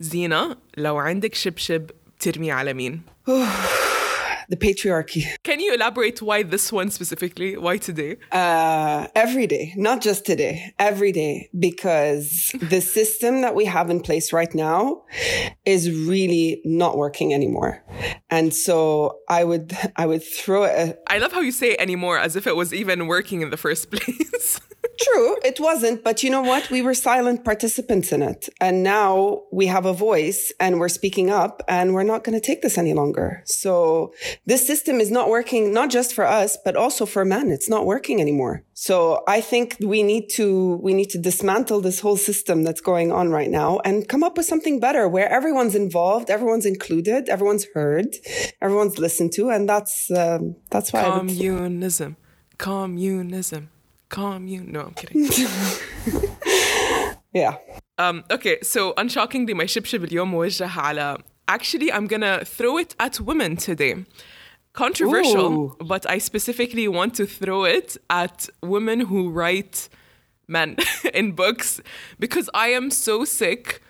زينة لو عندك شبشب ترمي على مين؟ The patriarchy. Can you elaborate why this one specifically? Why today? Every day, not just today, every day, because the system that we have in place right now is really not working anymore. And so I would throw it. I love how you say anymore as if it was even working in the first place. True, it wasn't. But you know what? We were silent participants in it. And now we have a voice and we're speaking up and we're not going to take this any longer. So this system is not working, not just for us, but also for men. It's not working anymore. So I think we need to dismantle this whole system that's going on right now and come up with something better where everyone's involved, everyone's included, everyone's heard, everyone's listened to. And that's why communism, communism. No, I'm kidding. Yeah. Okay, so unshockingly, my shibshib اليوم موجه على... Actually, I'm going to throw it at women today. Controversial, ooh, but I specifically want to throw it at women who write men in books, because I am so sick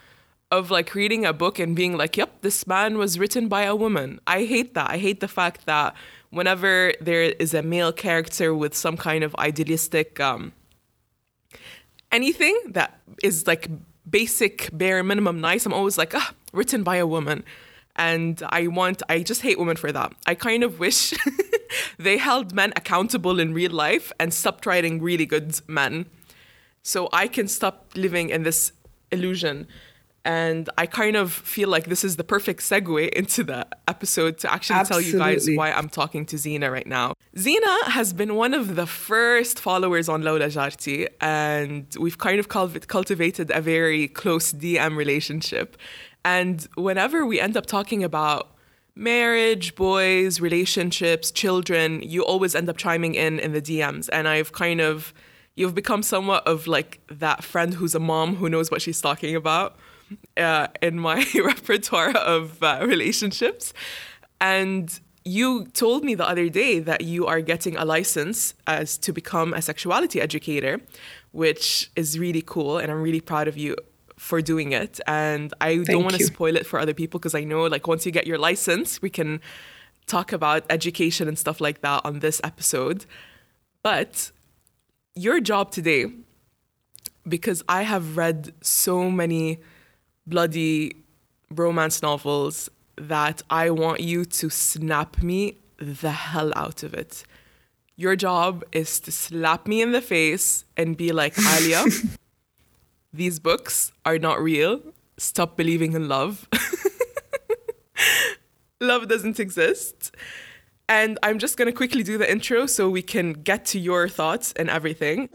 of like reading a book and being like, yep, this man was written by a woman. I hate that. I hate the fact that whenever there is a male character with some kind of idealistic anything that is like basic, bare minimum nice, I'm always like, ah, written by a woman. And I just hate women for that. I kind of wish they held men accountable in real life and stopped writing really good men. So I can stop living in this illusion. And I kind of feel like this is the perfect segue into the episode to actually absolutely tell you guys why I'm talking to Zina right now. Zina has been one of the first followers on Lawla Jarti, and we've kind of cultivated a very close DM relationship. And whenever we end up talking about marriage, boys, relationships, children, you always end up chiming in the DMs. And I've kind of, you've become somewhat of like that friend who's a mom who knows what she's talking about. In my repertoire of relationships. And you told me the other day that you are getting a license as to become a sexuality educator, which is really cool. And I'm really proud of you for doing it. And I thank don't want to spoil it for other people because I know like once you get your license, we can talk about education and stuff like that on this episode. But your job today, because I have read so many bloody romance novels that I want you to snap me the hell out of it. Your job is to slap me in the face and be like, Alia, these books are not real. Stop believing in love. Love doesn't exist. And I'm just going to quickly do the intro so we can get to your thoughts and everything.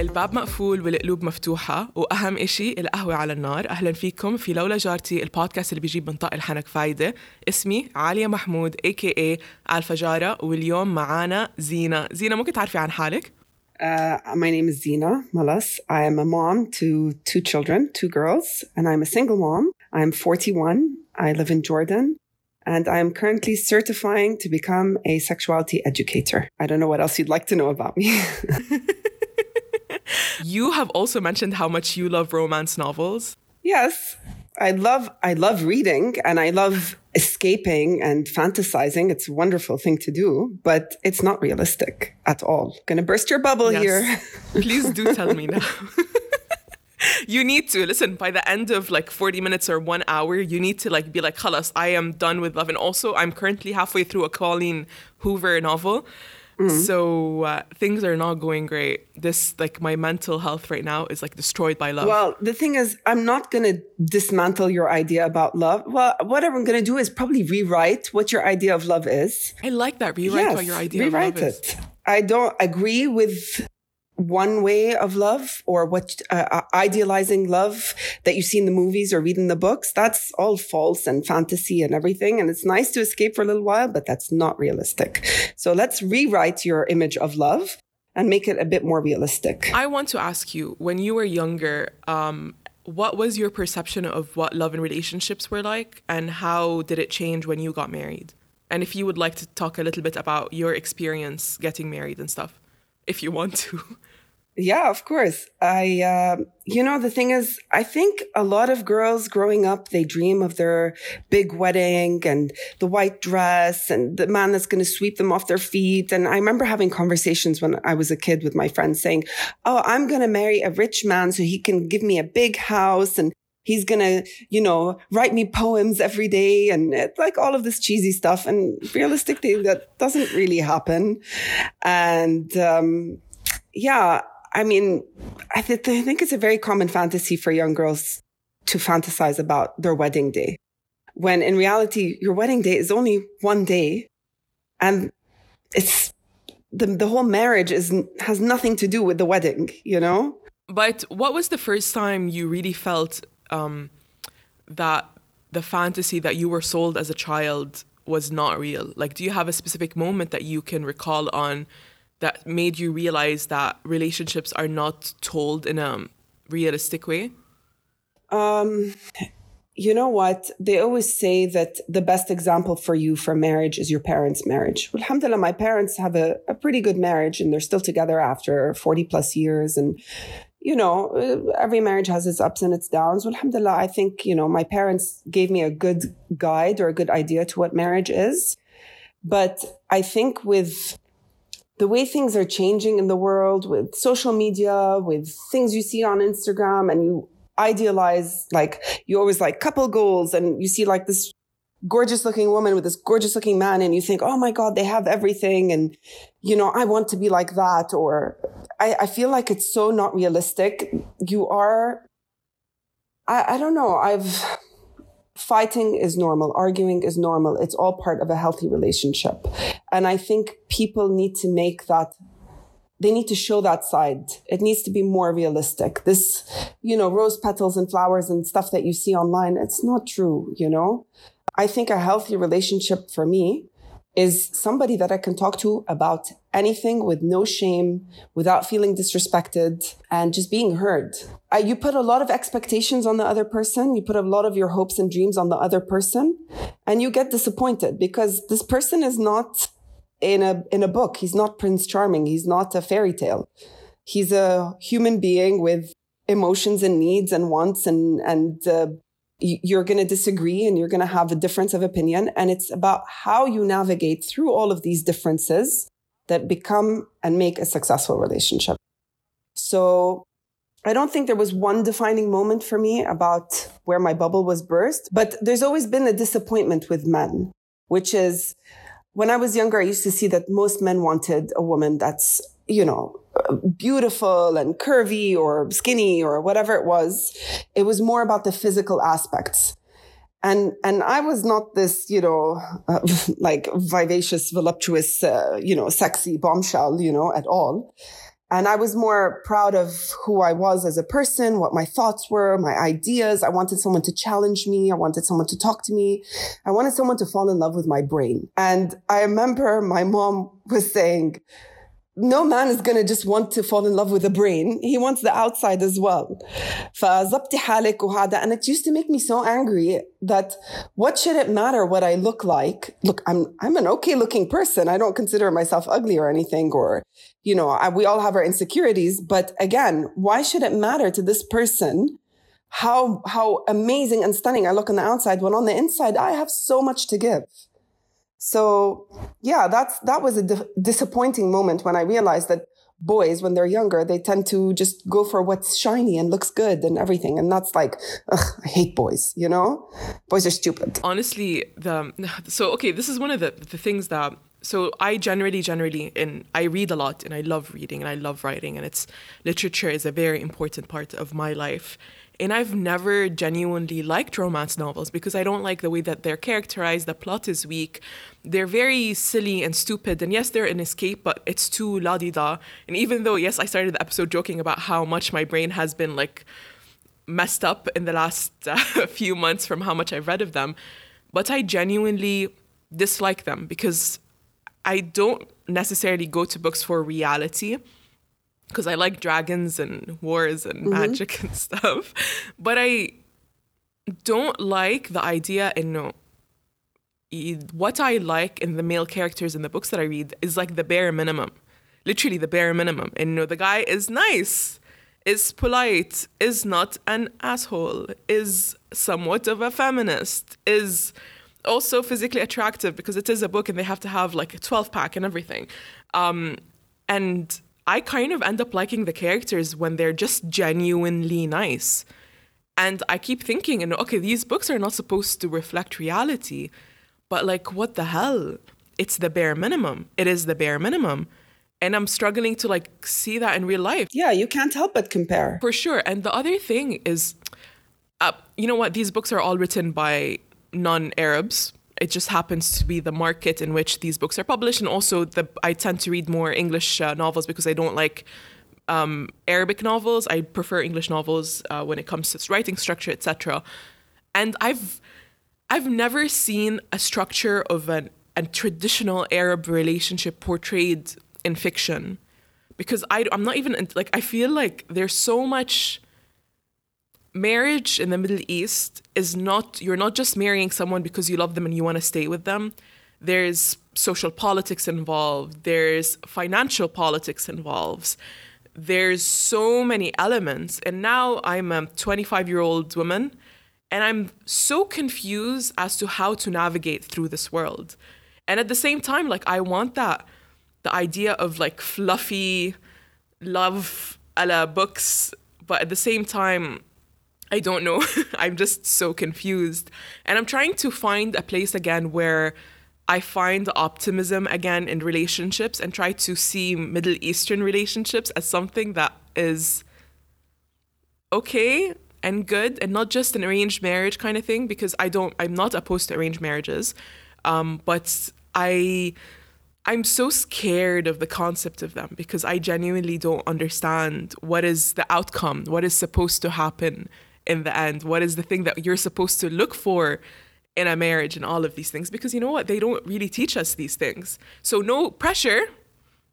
الباب مقفول والقلوب مفتوحة وأهم إشي القهوة على النار. أهلا فيكم في لولا جارتي البودكاست اللي بيجيب من طاق الحنك فايدة. اسمي عالية محمود AKA الفجارة واليوم معانا زينة. زينة ممكن تعرفي عن حالك؟ My name is Zina Malas. I am a mom to two children, two girls, and I'm a single mom. I'm 41. I live in Jordan. And I'm currently certifying to become a sexuality educator. I don't know what else you'd like to know about me. You have also mentioned how much you love romance novels. Yes, I love reading and I love escaping and fantasizing. It's a wonderful thing to do, but it's not realistic at all. Gonna burst your bubble here. Please do tell me now. You need to listen by the end of like 40 minutes or 1 hour. You need to like be like, "Khalas, I am done with love." And also, I'm currently halfway through a Colleen Hoover novel. Mm-hmm. So things are not going great. This, like my mental health right now is like destroyed by love. Well, the thing is, I'm not going to dismantle your idea about love. Well, what I'm going to do is probably rewrite what your idea of love is. I like that. What your idea of love is. I don't agree with one way of love or what idealizing love that you see in the movies or read in the books. That's all false and fantasy and everything. And it's nice to escape for a little while, but that's not realistic. So let's rewrite your image of love and make it a bit more realistic. I want to ask you, when you were younger, what was your perception of what love and relationships were like, and how did it change when you got married? And if you would like to talk a little bit about your experience getting married and stuff, if you want to. Yeah, of course. The thing is, I think a lot of girls growing up, they dream of their big wedding and the white dress and the man that's going to sweep them off their feet. And I remember having conversations when I was a kid with my friends saying, oh, I'm going to marry a rich man so he can give me a big house and he's going to, write me poems every day and like all of this cheesy stuff. And realistically, that doesn't really happen. And I think it's a very common fantasy for young girls to fantasize about their wedding day, when in reality, your wedding day is only one day. And it's the whole marriage has nothing to do with the wedding, But what was the first time you really felt that the fantasy that you were sold as a child was not real? Like, do you have a specific moment that you can recall on that made you realize that relationships are not told in a realistic way? You know what? They always say that the best example for you for marriage is your parents' marriage. Well, alhamdulillah, my parents have a pretty good marriage and they're still together after 40 plus years. And, every marriage has its ups and its downs. Well, alhamdulillah, I think, my parents gave me a good guide or a good idea to what marriage is. But I think with the way things are changing in the world, with social media, with things you see on Instagram, and you idealize, like you always like couple goals, and you see like this gorgeous looking woman with this gorgeous looking man, and you think, oh my God, they have everything. And, I want to be like that. Or I feel like it's so not realistic. You are, I don't know. Fighting is normal. Arguing is normal. It's all part of a healthy relationship. And I think people need to they need to show that side. It needs to be more realistic. This, rose petals and flowers and stuff that you see online, it's not true, I think a healthy relationship for me is somebody that I can talk to about anything with no shame, without feeling disrespected, and just being heard. You put a lot of expectations on the other person. You put a lot of your hopes and dreams on the other person, and you get disappointed because this person is not in a book. He's not Prince Charming. He's not a fairy tale. He's a human being with emotions and needs and wants, and you're going to disagree and you're going to have a difference of opinion. And it's about how you navigate through all of these differences that become and make a successful relationship. So I don't think there was one defining moment for me about where my bubble was burst, but there's always been a disappointment with men, which is when I was younger, I used to see that most men wanted a woman that's, beautiful and curvy or skinny or whatever it was. It was more about the physical aspects. And I was not this, vivacious, voluptuous, sexy bombshell, at all. And I was more proud of who I was as a person, what my thoughts were, my ideas. I wanted someone to challenge me. I wanted someone to talk to me. I wanted someone to fall in love with my brain. And I remember my mom was saying, no man is going to just want to fall in love with the brain. He wants the outside as well. And it used to make me so angry that what should it matter what I look like? Look, I'm an okay looking person. I don't consider myself ugly or anything, or, we all have our insecurities. But again, why should it matter to this person how amazing and stunning I look on the outside, when on the inside, I have so much to give? So yeah, that was a disappointing moment when I realized that boys, when they're younger, they tend to just go for what's shiny and looks good and everything. And that's like, ugh, I hate boys, Boys are stupid. Honestly, this is one of the things that, so I generally, and I read a lot and I love reading and I love writing, and it's literature is a very important part of my life. And I've never genuinely liked romance novels because I don't like the way that they're characterized. The plot is weak. They're very silly and stupid. And yes, they're an escape, but it's too la-di-da. And even though, yes, I started the episode joking about how much my brain has been like messed up in the last few months from how much I've read of them, but I genuinely dislike them because I don't necessarily go to books for reality. because I like dragons and wars and magic and stuff. But I don't like the idea what I like in the male characters in the books that I read is like the bare minimum. Literally the bare minimum. And the guy is nice, is polite, is not an asshole, is somewhat of a feminist, is also physically attractive because it is a book and they have to have like a 12-pack and everything. And I kind of end up liking the characters when they're just genuinely nice. And I keep thinking, okay, these books are not supposed to reflect reality, but like, what the hell? It's the bare minimum. It is the bare minimum. And I'm struggling to like see that in real life. Yeah, you can't help but compare. For sure. And the other thing is, you know what? These books are all written by non-Arabs. It just happens to be the market in which these books are published. And also I tend to read more English novels because I don't like Arabic novels. I prefer English novels when it comes to its writing structure, etc. And I've never seen a structure of a traditional Arab relationship portrayed in fiction, because I'm not even like, I feel like there's so much marriage in the Middle East you're not just marrying someone because you love them and you want to stay with them. There's social politics involved. There's financial politics involved. There's so many elements. And now I'm a 25-year-old woman and I'm so confused as to how to navigate through this world. And at the same time, like, I want the idea of like fluffy love a la books, but at the same time, I don't know. I'm just so confused. And I'm trying to find a place again where I find optimism again in relationships and try to see Middle Eastern relationships as something that is okay and good and not just an arranged marriage kind of thing, because I'm not opposed to arranged marriages. But I'm so scared of the concept of them because I genuinely don't understand what is the outcome, what is supposed to happen in the end, what is the thing that you're supposed to look for in a marriage and all of these things. Because you know what? They don't really teach us these things. So no pressure,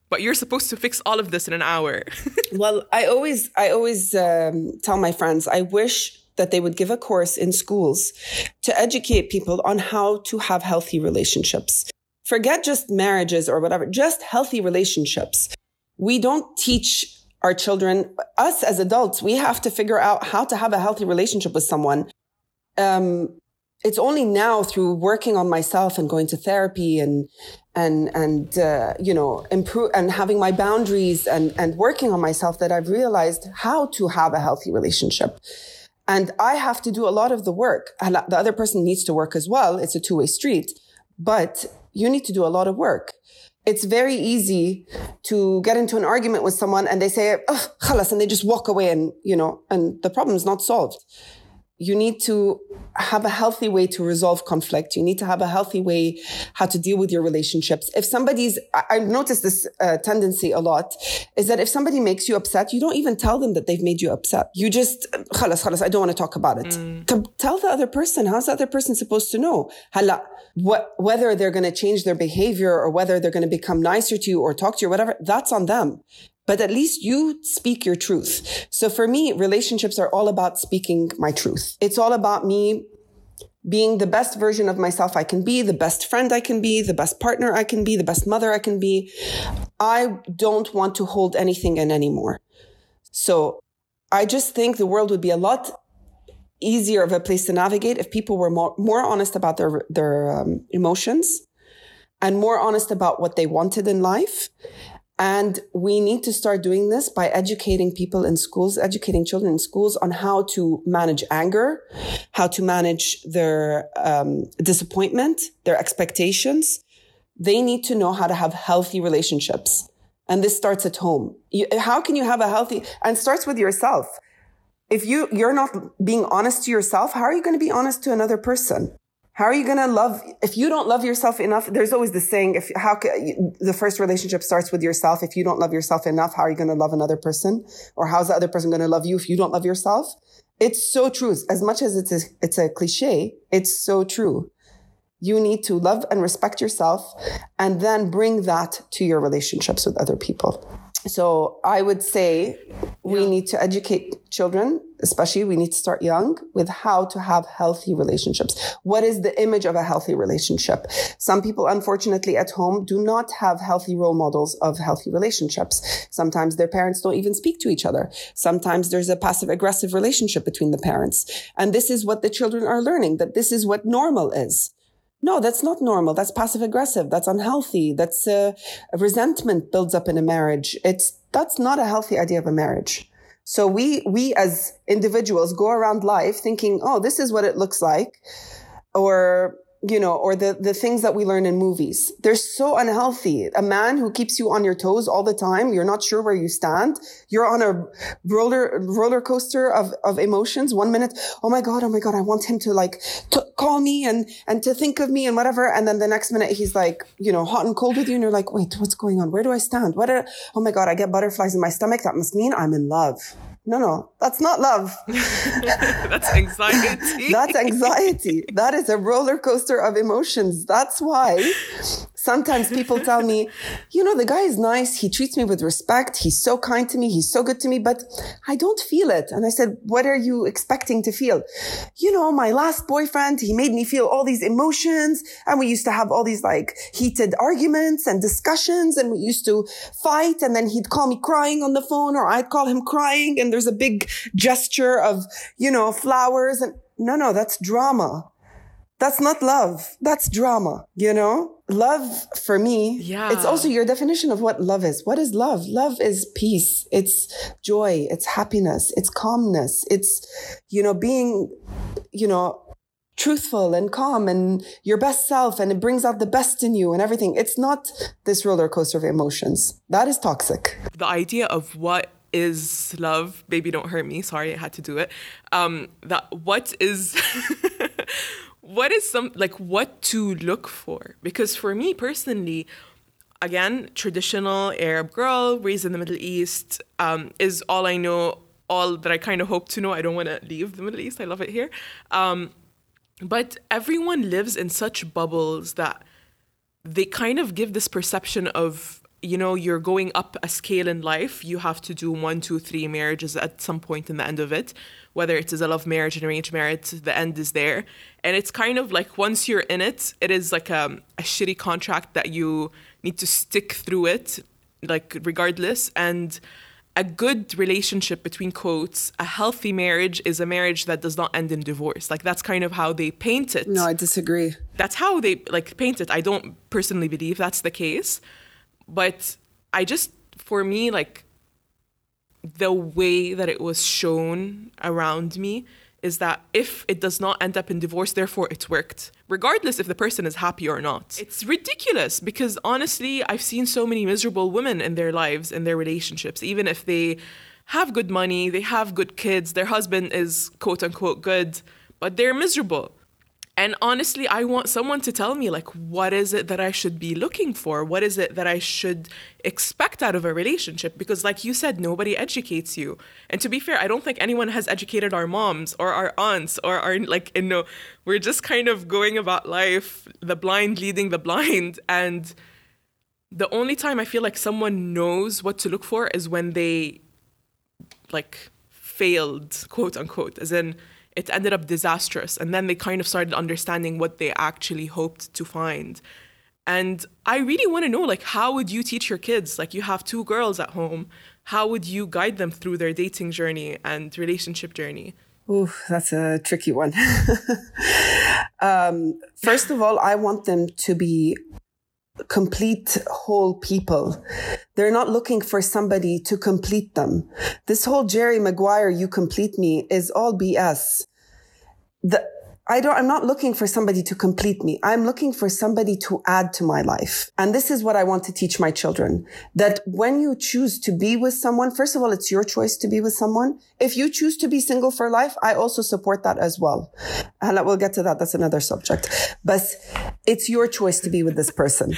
but you're supposed to fix all of this in an hour. Well, I always tell my friends, I wish that they would give a course in schools to educate people on how to have healthy relationships. Forget just marriages or whatever, just healthy relationships. We don't teach our children. Us as adults, we have to figure out how to have a healthy relationship with someone. It's only now through working on myself and going to therapy and improve and having my boundaries and working on myself that I've realized how to have a healthy relationship. And I have to do a lot of the work. The other person needs to work as well. It's a two-way street. But you need to do a lot of work. It's very easy to get into an argument with someone and they say, oh, khalas, and they just walk away and the problem is not solved. You need to have a healthy way to resolve conflict. You need to have a healthy way how to deal with your relationships. If somebody's, I've noticed this tendency a lot, is that if somebody makes you upset, you don't even tell them that they've made you upset. You just, khalas, I don't want to talk about it. Tell the other person. How's the other person supposed to know? Whether they're going to change their behavior or whether they're going to become nicer to you or talk to you or whatever, that's on them. But at least you speak your truth. So for me, relationships are all about speaking my truth. It's all about me being the best version of myself I can be, the best friend I can be, the best partner I can be, the best mother I can be. I don't want to hold anything in anymore. So I just think the world would be a lot easier of a place to navigate if people were more honest about their emotions and more honest about what they wanted in life. And we need to start doing this by educating people in schools, educating children in schools on how to manage anger, how to manage their disappointment, their expectations. They need to know how to have healthy relationships. And this starts at home. How can you have a healthy, and starts with yourself. If you're not being honest to yourself, how are you going to be honest to another person? How are you going to love? If you don't love yourself enough, there's always the saying, the first relationship starts with yourself. If you don't love yourself enough, how are you going to love another person? Or how's the other person going to love you if you don't love yourself? It's so true. As much as it's a cliche, it's so true. You need to love and respect yourself and then bring that to your relationships with other people. So I would say we need to educate children, especially we need to start young with how to have healthy relationships. What is the image of a healthy relationship? Some people, unfortunately, at home do not have healthy role models of healthy relationships. Sometimes their parents don't even speak to each other. Sometimes there's a passive-aggressive relationship between the parents. And this is what the children are learning, that this is what normal is. No, that's not normal. That's passive-aggressive. That's unhealthy. That's resentment builds up in a marriage. That's not a healthy idea of a marriage. So we as individuals go around life thinking, oh, this is what it looks like. Or, you know, or the things that we learn in movies. They're so unhealthy. A man who keeps you on your toes all the time. You're not sure where you stand. You're on a roller coaster of emotions. 1 minute, oh my God, I want him to like call me and to think of me and whatever. And then the next minute he's like, you know, hot and cold with you. And you're like, wait, what's going on? Where do I stand? Oh my God, I get butterflies in my stomach. That must mean I'm in love. No, that's not love. That's anxiety. That's anxiety. That is a roller coaster of emotions. That's why sometimes people tell me, you know, the guy is nice. He treats me with respect. He's so kind to me. He's so good to me, but I don't feel it. And I said, what are you expecting to feel? You know, my last boyfriend, he made me feel all these emotions. And we used to have all these like heated arguments and discussions. And we used to fight. And then he'd call me crying on the phone, or I'd call him crying. And there's a big gesture of, you know, flowers. And no, that's drama. That's not love. That's drama. You know, love for me. Yeah. It's also your definition of what love is. What is love? Love is peace. It's joy. It's happiness. It's calmness. It's, you know, being, you know, truthful and calm and your best self, and it brings out the best in you and everything. It's not this roller coaster of emotions. That is toxic. The idea of what is love, baby don't hurt me, sorry I had to do it, that what is what to look for, because for me personally, again, traditional Arab girl raised in the Middle East, is all I know, all that I kind of hope to know. I don't want to leave the Middle East, I love it here, but everyone lives in such bubbles that they kind of give this perception of, you know, you're going up a scale in life. You have to do 1, 2, 3 marriages at some point in the end of it, whether it is a love marriage, an arranged marriage, the end is there. And it's kind of like once you're in it, it is like a shitty contract that you need to stick through it, like regardless. And a good relationship, between quotes, a healthy marriage is a marriage that does not end in divorce. Like that's kind of how they paint it. No, I disagree. That's how they like paint it. I don't personally believe that's the case. But I just, for me, like, the way that it was shown around me is that if it does not end up in divorce, therefore it worked, regardless if the person is happy or not. It's ridiculous because, honestly, I've seen so many miserable women in their lives, in their relationships, even if they have good money, they have good kids, their husband is quote-unquote good, but they're miserable. And honestly, I want someone to tell me, like, what is it that I should be looking for? What is it that I should expect out of a relationship? Because like you said, nobody educates you. And to be fair, I don't think anyone has educated our moms or our aunts or our, like, you know, we're just kind of going about life, the blind leading the blind. And the only time I feel like someone knows what to look for is when they, like, failed, quote unquote, as in, it ended up disastrous. And then they kind of started understanding what they actually hoped to find. And I really want to know, like, how would you teach your kids? Like, you have 2 girls at home. How would you guide them through their dating journey and relationship journey? Ooh, that's a tricky one. First of all, I want them to be complete whole people. They're not looking for somebody to complete them. This whole Jerry Maguire, you complete me, is all BS. I'm not looking for somebody to complete me. I'm looking for somebody to add to my life. And this is what I want to teach my children, that when you choose to be with someone, first of all, it's your choice to be with someone. If you choose to be single for life, I also support that as well. And we'll get to that. That's another subject. But it's your choice to be with this person.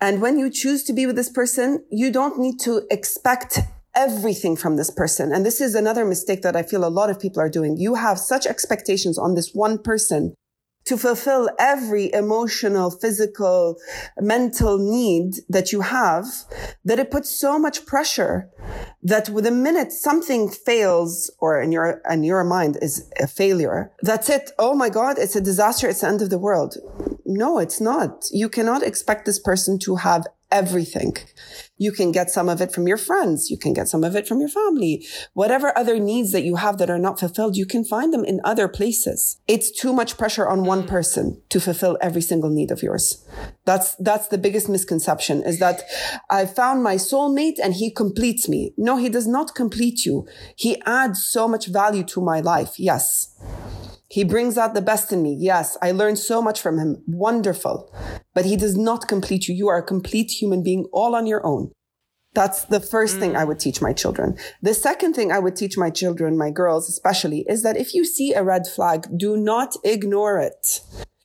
And when you choose to be with this person, you don't need to expect everything from this person. And this is another mistake that I feel a lot of people are doing. You have such expectations on this one person to fulfill every emotional, physical, mental need that you have, that it puts so much pressure that with the minute something fails or in your mind is a failure, that's it. Oh my God, it's a disaster. It's the end of the world. No, it's not. You cannot expect this person to have everything. You can get some of it from your friends. You can get some of it from your family. Whatever other needs that you have that are not fulfilled, you can find them in other places. It's too much pressure on one person to fulfill every single need of yours. That's the biggest misconception, is that I found my soulmate and he completes me. No, he does not complete you. He adds so much value to my life. Yes. He brings out the best in me. Yes, I learned so much from him. Wonderful. But he does not complete you. You are a complete human being all on your own. That's the first thing I would teach my children. The second thing I would teach my children, my girls especially, is that if you see a red flag, do not ignore it.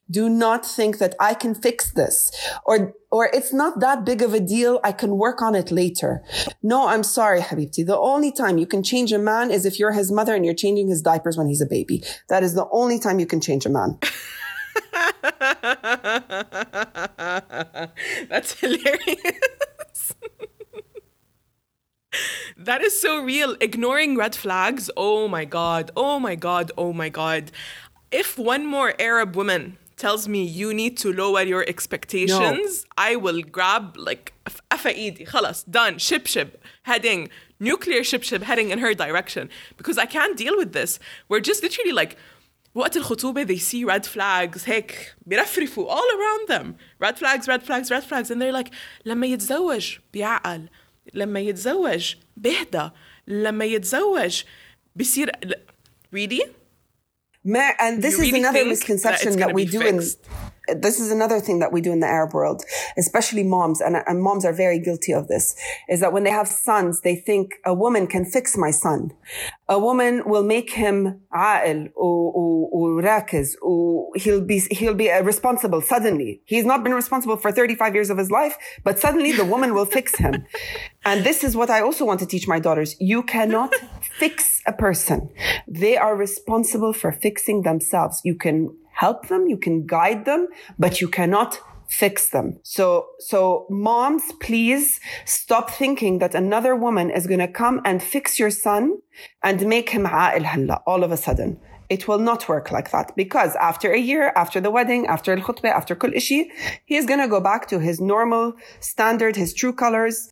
Do not think that I can fix this or it's not that big of a deal. I can work on it later. No, I'm sorry, Habibti. The only time you can change a man is if you're his mother and you're changing his diapers when he's a baby. That is the only time you can change a man. That's hilarious. That is so real. Ignoring red flags. Oh my God. Oh my God. Oh my God. If one more Arab woman tells me you need to lower your expectations, no. I will grab like afaidi, khalas, done, ship, heading, nuclear ship, heading in her direction, because I can't deal with this. We're just literally like, وقت الخطوبة, they see red flags, هيك بيرفرفوا all around them. Red flags, red flags, red flags. And they're like, لما يتزوج بيعقل, لما يتزوج بيهدى, لما يتزوج بيصير. Really? And this is another misconception that we do this is another thing that we do in the Arab world, especially moms, and moms are very guilty of this, is that when they have sons, they think a woman can fix my son. A woman will make him عاقل or راكز, or he'll be responsible suddenly. He's not been responsible for 35 years of his life, but suddenly the woman will fix him. And this is what I also want to teach my daughters. You cannot fix a person. They are responsible for fixing themselves. You can help them, you can guide them, but you cannot fix them. So moms, please stop thinking that another woman is going to come and fix your son and make him عاقل هلا all of a sudden. It will not work like that, because after a year, after the wedding, after الخطبة, after كل إشي, he is going to go back to his normal standard, his true colors,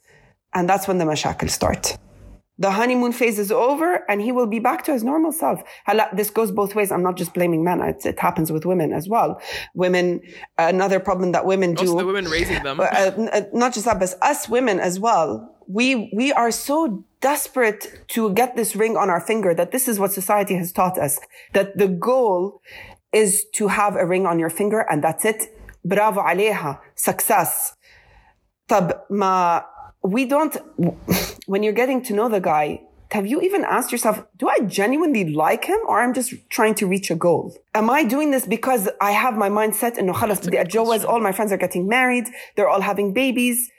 and that's when the مشاكل start. The honeymoon phase is over and he will be back to his normal self. This goes both ways. I'm not just blaming men. It happens with women as well. Women, another problem that women do. Also the women raising them. Not just that, but us women as well. We are so desperate to get this ring on our finger that this is what society has taught us. That the goal is to have a ring on your finger and that's it. Bravo عليها. Success. طب ما... We don't, when you're getting to know the guy, have you even asked yourself, do I genuinely like him or I'm just trying to reach a goal? Am I doing this because I have my mindset and all my friends are getting married, they're all having babies,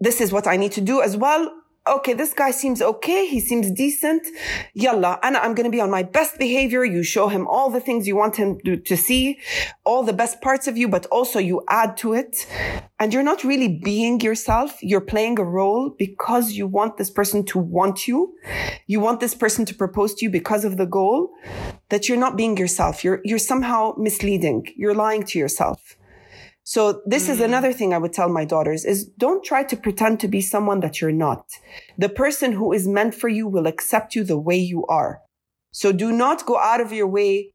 this is what I need to do as well? Okay, this guy seems okay, he seems decent, yalla, and I'm going to be on my best behavior. You show him all the things you want him to see, all the best parts of you, but also you add to it. And you're not really being yourself. You're playing a role because you want this person to want you. You want this person to propose to you because of the goal, that you're not being yourself. You're somehow misleading. You're lying to yourself. So this is another thing I would tell my daughters, is don't try to pretend to be someone that you're not. The person who is meant for you will accept you the way you are. So do not go out of your way.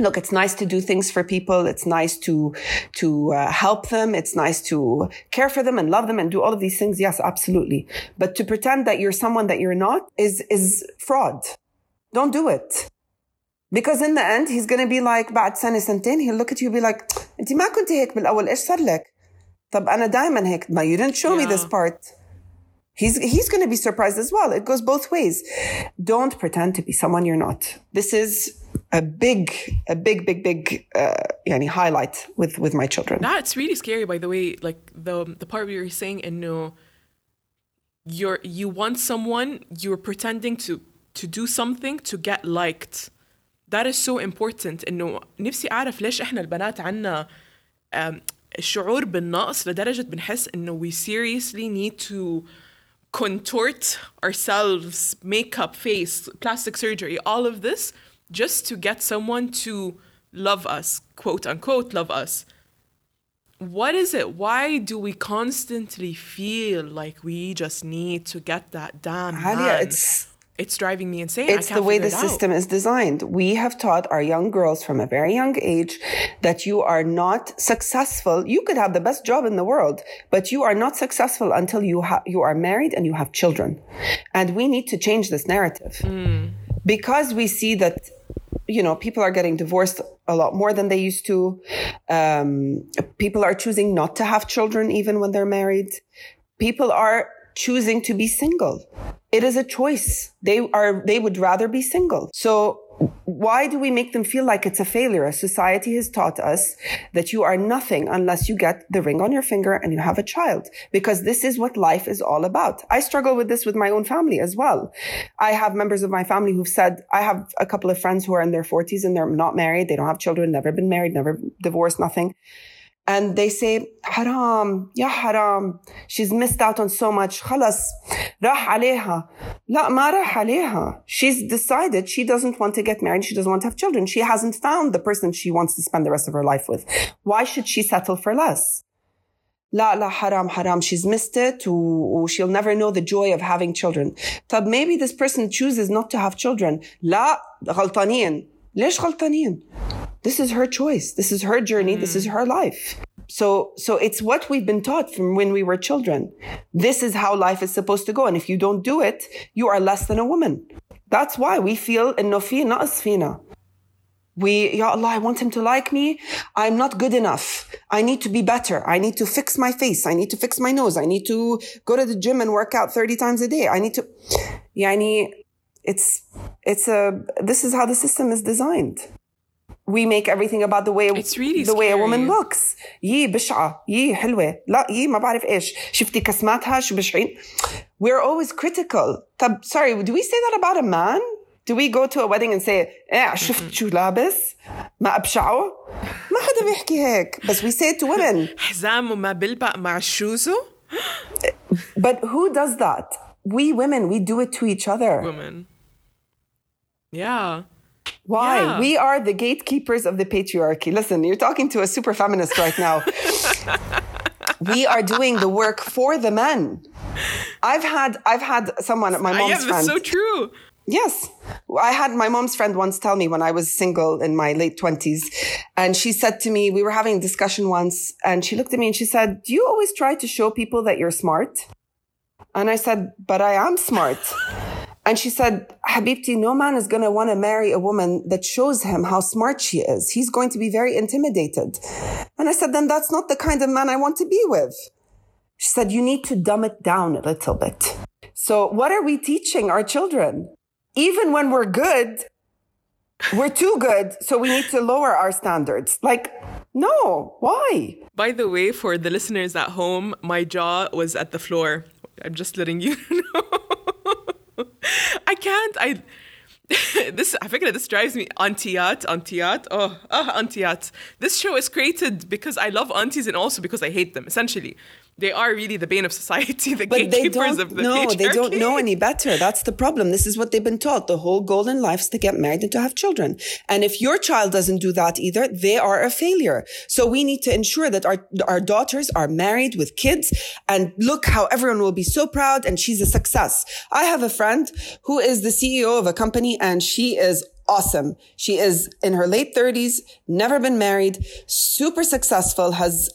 Look, it's nice to do things for people. It's nice to help them. It's nice to care for them and love them and do all of these things. Yes, absolutely. But to pretend that you're someone that you're not is fraud. Don't do it. Because in the end, he's going to be like, بعد سنة سنتين, he'll look at you and be like, أنت ما كنت هيك بالأول, إيش صار لك? طب أنا دايما هيك, ما you didn't show me this part. He's going to be surprised as well. It goes both ways. Don't pretend to be someone you're not. This is a big highlight with my children. That's really scary, by the way. Like the part where you were saying, you want someone, you're pretending to do something to get liked. that is so important. إنه نفسي أعرف ليش إحنا البنات عنا الشعور بالنقص لدرجة بنحس إنه we seriously need to contort ourselves, makeup, face, plastic surgery, all of this, just to get someone to love us, quote unquote, love us. What is it? Why do we constantly feel like we just need to get that damn man? It's driving me insane. It's the way the system is designed. We have taught our young girls from a very young age that you are not successful. You could have the best job in the world, but you are not successful until you are married and you have children. And we need to change this narrative because we see that, you know, people are getting divorced a lot more than they used to. People are choosing not to have children even when they're married. People are choosing to be single. It is a choice. They would rather be single. So why do we make them feel like it's a failure? Society has taught us that you are nothing unless you get the ring on your finger and you have a child, because this is what life is all about. I struggle with this with my own family as well. I have members of my family who've said, I have a couple of friends who are in their 40s and they're not married. They don't have children, never been married, never divorced, nothing. And they say, haram, ya haram. She's missed out on so much. Khalas, rah alayha. La, ma rah alayha. She's decided she doesn't want to get married. She doesn't want to have children. She hasn't found the person she wants to spend the rest of her life with. Why should she settle for less? La, la, haram, haram. She's missed it. Ooh, she'll never know the joy of having children. Tab, maybe this person chooses not to have children. La, ghaltanin. Lesh ghaltanin. This is her choice. This is her journey. This is her life. So it's what we've been taught from when we were children. This is how life is supposed to go. And if you don't do it, you are less than a woman. That's why we feel إنه في نقص فينا. We, Ya Allah, I want him to like me. I'm not good enough. I need to be better. I need to fix my face. I need to fix my nose. I need to go to the gym and work out 30 times a day. I need to... يعني, this is how the system is designed. We make everything about the way way a woman looks. Yee bish'a, yee halwa, la yee ma ba'rif ish. Shifti kasmatha, shu bish'in. We're always critical. Sorry, do we say that about a man? Do we go to a wedding and say, shift shu labis? Ma absha'u? Ma hada bihki hek. But we say it to women. Hzamu ma bilba ma shuzu? But who does that? We women, we do it to each other. Women. Yeah. Why? Yeah. We are the gatekeepers of the patriarchy. Listen, you're talking to a super feminist right now. We are doing the work for the men. I've had someone at my mom's friend. Yeah, that's so true. Yes. I had my mom's friend once tell me when I was single in my late 20s. And she said to me, we were having a discussion once. And she looked at me and she said, do you always try to show people that you're smart? And I said, but I am smart. And she said, Habibti, no man is going to want to marry a woman that shows him how smart she is. He's going to be very intimidated. And I said, then that's not the kind of man I want to be with. She said, you need to dumb it down a little bit. So what are we teaching our children? Even when we're good, we're too good. So we need to lower our standards. Like, no, why? By the way, for the listeners at home, my jaw was at the floor. I'm just letting you know. I figured this drives me auntiat. Auntiat. This show is created because I love aunties and also because I hate them. Essentially, they are really the bane of society, the gatekeepers of the patriarchy. No, they don't know any better. That's the problem. This is what they've been taught. The whole goal in life is to get married and to have children. And if your child doesn't do that either, they are a failure. So we need to ensure that our daughters are married with kids. And look how everyone will be so proud. And she's a success. I have a friend who is the CEO of a company and she is awesome. She is in her late 30s, never been married, super successful, has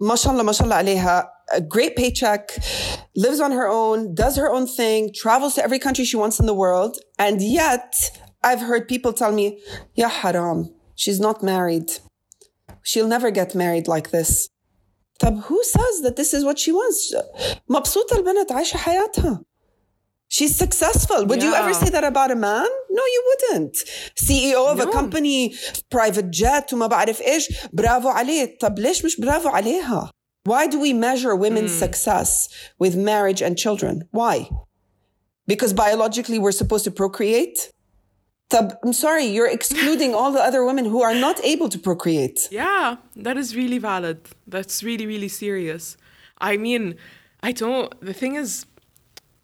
mashallah alayha, a great paycheck, lives on her own, does her own thing, travels to every country she wants in the world. And yet I've heard people tell me, ya haram, she's not married. She'll never get married like this. Tab, who says that this is what she wants? Mabsuta al-banat aisha hayatha. She's successful. Would you ever say that about a man? No, you wouldn't. CEO of a company, private jet, وما بعرف إيش. Bravo عليه. طب ليش مش bravo عليها? Why do we measure women's success with marriage and children? Why? Because biologically we're supposed to procreate? I'm sorry, you're excluding all the other women who are not able to procreate. Yeah, that is really valid. That's really, really serious. I mean, the thing is,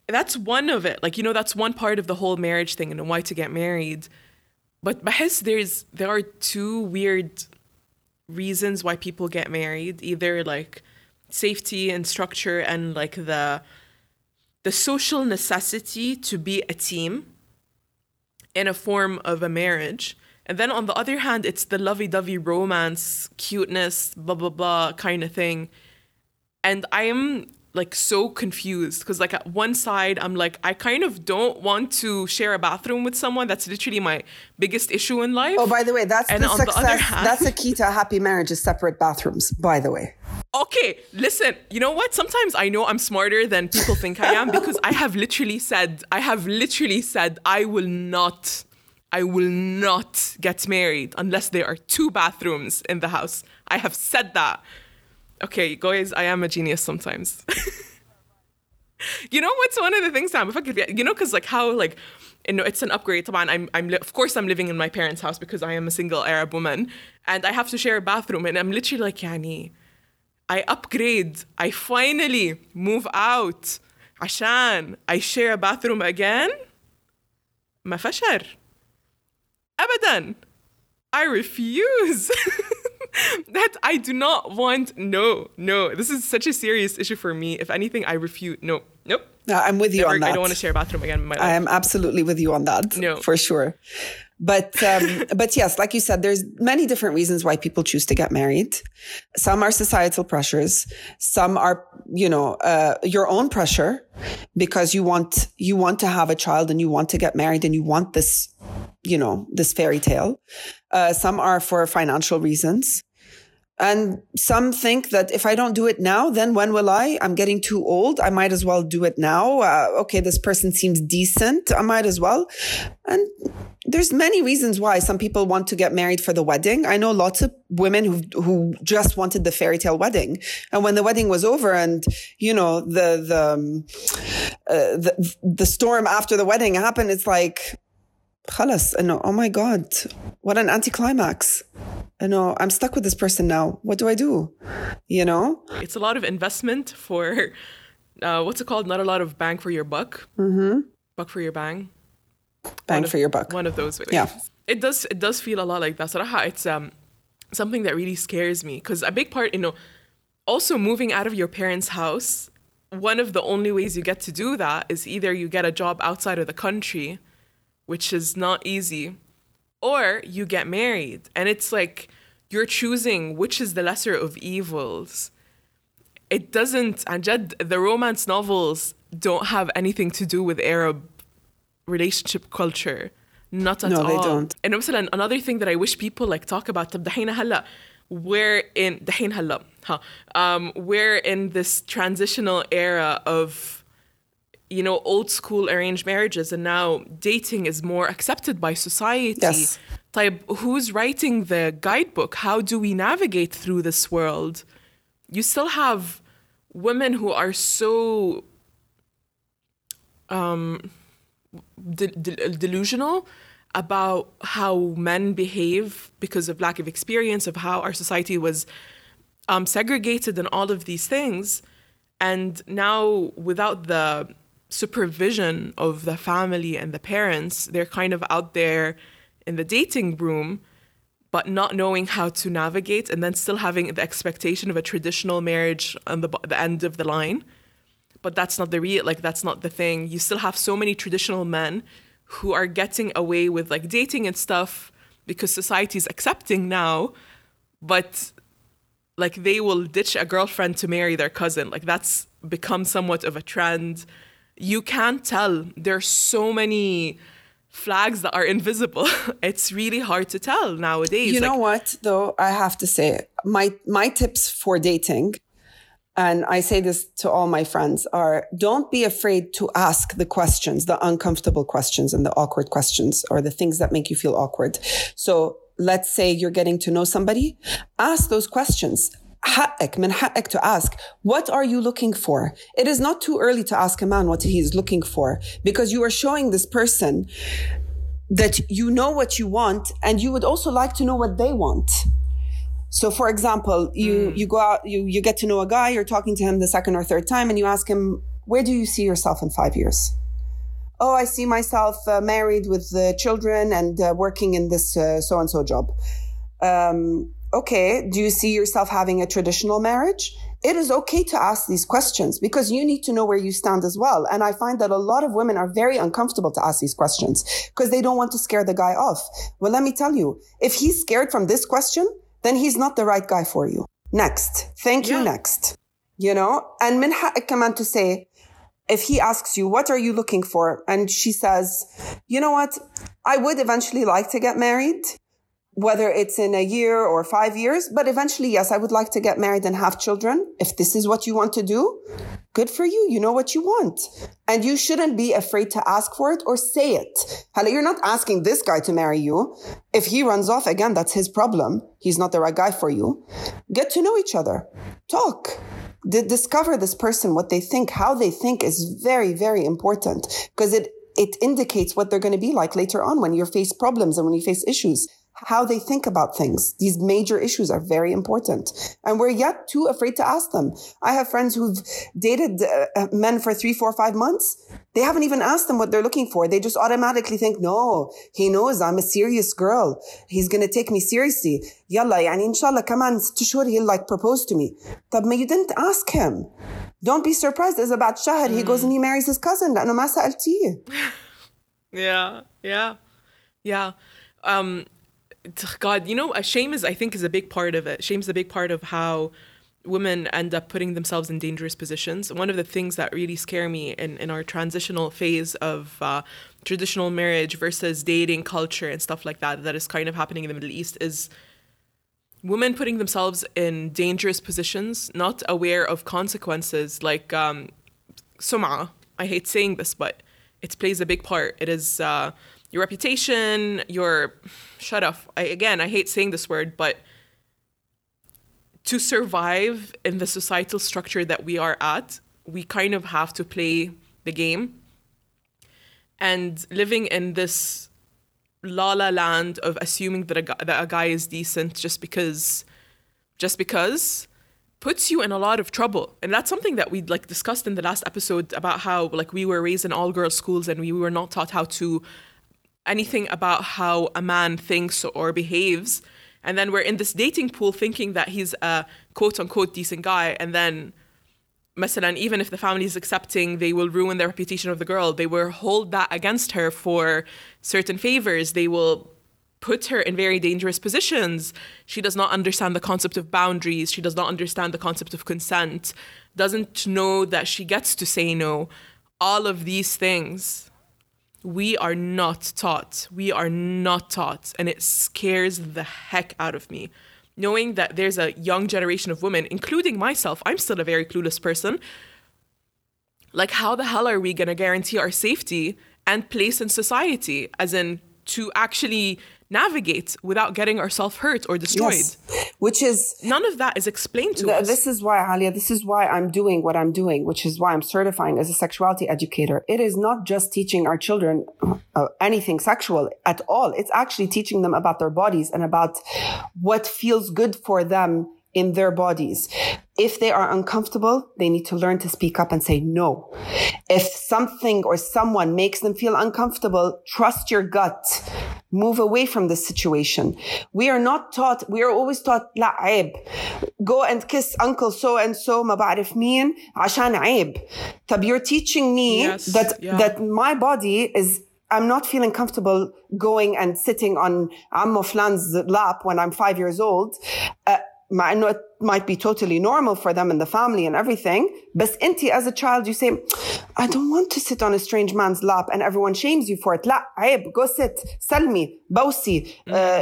that's one of it. Like, you know, that's one part of the whole marriage thing and why to get married. But بحس there are two weird reasons why people get married. Either like safety and structure and like the social necessity to be a team in a form of a marriage. And then on the other hand, it's the lovey-dovey romance, cuteness, blah, blah, blah kind of thing. And I am like so confused because like at one side, I'm like, I kind of don't want to share a bathroom with someone. That's literally my biggest issue in life. Oh, by the way, that's a key to a happy marriage is separate bathrooms, by the way. Okay, listen, you know what? Sometimes I know I'm smarter than people think I am because I have literally said I will not get married unless there are two bathrooms in the house. I have said that. Okay, guys, I am a genius sometimes. You know what's one of the things that you know, because like how like, you know, it's an upgrade. Of course I'm living in my parents' house because I am a single Arab woman and I have to share a bathroom and I'm literally like, yani, I upgrade. I finally move out. عشان I share a bathroom again. ما فشر. أبدا. I refuse. That I do not want. No. This is such a serious issue for me. If anything, I refute. Nope. I'm with you on that. I don't want to share a bathroom again in my life. I am absolutely with you on that. No. For sure. But but yes, like you said, there's many different reasons why people choose to get married. Some are societal pressures. Some are, you know, your own pressure because you want to have a child and you want to get married and you want this, you know, this fairy tale. Some are for financial reasons. And some think that if I don't do it now, then when will I? I'm getting too old. I might as well do it now. Okay, this person seems decent. I might as well. And there's many reasons why some people want to get married for the wedding. I know lots of women who just wanted the fairy tale wedding. And when the wedding was over and, you know, the storm after the wedding happened, it's like, خلاص, and oh my God, what an anticlimax. I know I'm stuck with this person now. What do I do? You know? It's a lot of investment for, what's it called? Not a lot of bang for your buck. Mm-hmm. Buck for your bang. Bang for your buck. One of those ways. Yeah. It does feel a lot like that. Saraha, it's something that really scares me. Because a big part, you know, also moving out of your parents' house, one of the only ways you get to do that is either you get a job outside of the country, which is not easy, or you get married. And it's like you're choosing which is the lesser of evils. It doesn't, Anjad, the romance novels don't have anything to do with Arab relationship culture. Not at all. No, they don't. And another thing that I wish people like talk about, we're in this transitional era of, you know, old school arranged marriages and now dating is more accepted by society. Yes. Who's writing the guidebook? How do we navigate through this world? You still have women who are so delusional about how men behave because of lack of experience, of how our society was segregated and all of these things. And now without the supervision of the family and the parents, they're kind of out there in the dating room, but not knowing how to navigate and then still having the expectation of a traditional marriage on the end of the line. But that's not that's not the thing. You still have so many traditional men who are getting away with like dating and stuff because society's accepting now, but like they will ditch a girlfriend to marry their cousin. Like that's become somewhat of a trend. You can't tell. There's so many flags that are invisible. It's really hard to tell nowadays. You know what, though? I have to say, my tips for dating, and I say this to all my friends, are don't be afraid to ask the questions, the uncomfortable questions and the awkward questions or the things that make you feel awkward. So let's say you're getting to know somebody. Ask those questions. حقك من حقك to ask, what are you looking for? It is not too early to ask a man what he is looking for because you are showing this person that you know what you want, and you would also like to know what they want. So for example, you go out, you get to know a guy, you're talking to him the second or third time, and you ask him, where do you see yourself in 5 years? Oh, I see myself married with children and working in this so-and-so job. Okay, do you see yourself having a traditional marriage? It is okay to ask these questions because you need to know where you stand as well. And I find that a lot of women are very uncomfortable to ask these questions because they don't want to scare the guy off. Well, let me tell you, if he's scared from this question, then he's not the right guy for you. Next. Thank you. Next. You know, and min haqq kaman to say, if he asks you, what are you looking for? And she says, you know what? I would eventually like to get married, whether it's in a year or 5 years, but eventually, yes, I would like to get married and have children. If this is what you want to do, good for you. You know what you want. And you shouldn't be afraid to ask for it or say it. You're not asking this guy to marry you. If he runs off again, that's his problem. He's not the right guy for you. Get to know each other. Talk. Discover this person, what they think, how they think is very, very important because it indicates what they're going to be like later on when you face problems and when you face issues, how they think about things. These major issues are very important. And we're yet too afraid to ask them. I have friends who've dated men for 3, 4, 5 months. They haven't even asked them what they're looking for. They just automatically think, no, he knows I'm a serious girl. He's going to take me seriously. Yalla, yani inshallah, kaman 6 shhur, he'll propose to me. You didn't ask him. Don't be surprised. As about shahr, he goes and he marries his cousin. لأنه ما سألتيه. Yeah. God, shame is a big part of it. Shame is a big part of how women end up putting themselves in dangerous positions. One of the things that really scare me in our transitional phase of traditional marriage versus dating culture and stuff like that is kind of happening in the Middle East is women putting themselves in dangerous positions, not aware of consequences like sum'a. I hate saying this, but it plays a big part. It is your reputation, your sharaf. I hate saying this word, but to survive in the societal structure that we are at, we kind of have to play the game. And living in this la-la land of assuming that a guy is decent just because puts you in a lot of trouble. And that's something that we discussed in the last episode about how we were raised in all-girls schools and we were not taught how to anything about how a man thinks or behaves. And then we're in this dating pool thinking that he's a quote-unquote decent guy. And then, مثلا, even if the family is accepting, they will ruin the reputation of the girl. They will hold that against her for certain favors. They will put her in very dangerous positions. She does not understand the concept of boundaries. She does not understand the concept of consent. Doesn't know that she gets to say no. All of these things we are not taught. And it scares the heck out of me. Knowing that there's a young generation of women, including myself, I'm still a very clueless person. How the hell are we going to guarantee our safety and place in society? As in, to actually navigate without getting ourselves hurt or destroyed. Yes. Which is... none of that is explained to us. This is why I'm doing what I'm doing, which is why I'm certifying as a sexuality educator. It is not just teaching our children anything sexual at all. It's actually teaching them about their bodies and about what feels good for them in their bodies. If they are uncomfortable, they need to learn to speak up and say no. If something or someone makes them feel uncomfortable, trust your gut. Move away from this situation. We are not taught, we are always taught, لا عيب. Go and kiss uncle so-and-so, ما بعرف مين, عشان عيب. You're teaching me that my body is, I'm not feeling comfortable going and sitting on Ammo Flan's lap when I'm 5 years old. I know it might be totally normal for them in the family and everything. But inti, as a child, you say, I don't want to sit on a strange man's lap and everyone shames you for it. La, aib, go sit, salmi, bawsi,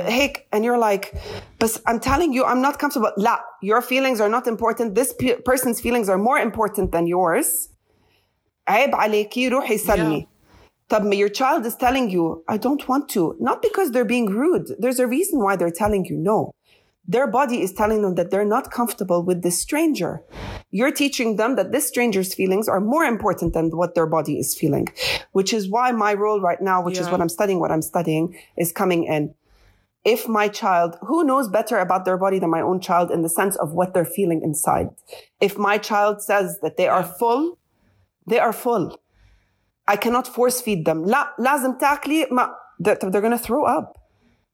hik. And you're like, but I'm telling you, I'm not comfortable. La, your feelings are not important. This person's feelings are more important than yours. Aib aleki, ruhi salmi. Your child is telling you, I don't want to. Not because they're being rude. There's a reason why they're telling you no. Their body is telling them that they're not comfortable with this stranger. you're teaching them that this stranger's feelings are more important than what their body is feeling, which is why my role right now, which is what I'm studying is coming in. If my child, who knows better about their body than my own child in the sense of what they're feeling inside? If my child says that they are full, they are full. I cannot force feed them. لازم تاكلي. They're going to throw up.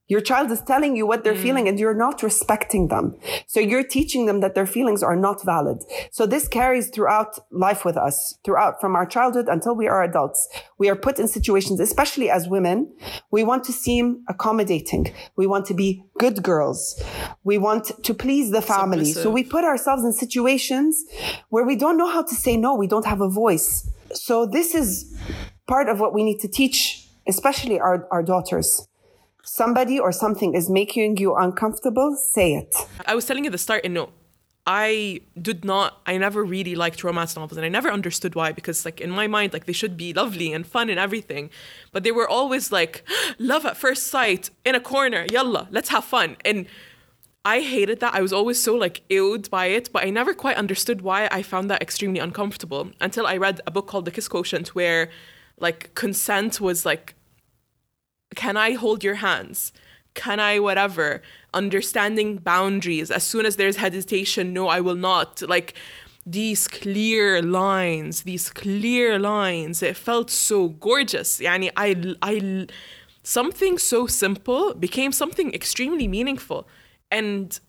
Your child is telling you what they're feeling and you're not respecting them. So you're teaching them that their feelings are not valid. So this carries throughout life with us, throughout from our childhood until we are adults. We are put in situations, especially as women, we want to seem accommodating. We want to be good girls. We want to please the family. Submissive. So we put ourselves in situations where we don't know how to say no. We don't have a voice. So this is part of what we need to teach, especially our daughters. Somebody or something is making you uncomfortable, say it. I was telling you at the start, and no, I never really liked romance novels, and I never understood why, because like in my mind, like they should be lovely and fun and everything, but they were always like, love at first sight, in a corner, yalla, let's have fun. And I hated that. I was always so like ewed by it, but I never quite understood why I found that extremely uncomfortable until I read a book called The Kiss Quotient, where like consent was like, can I hold your hands? Can I whatever? Understanding boundaries. As soon as there's hesitation, no, I will not. Like these clear lines. It felt so gorgeous. Yani, I something so simple became something extremely meaningful. And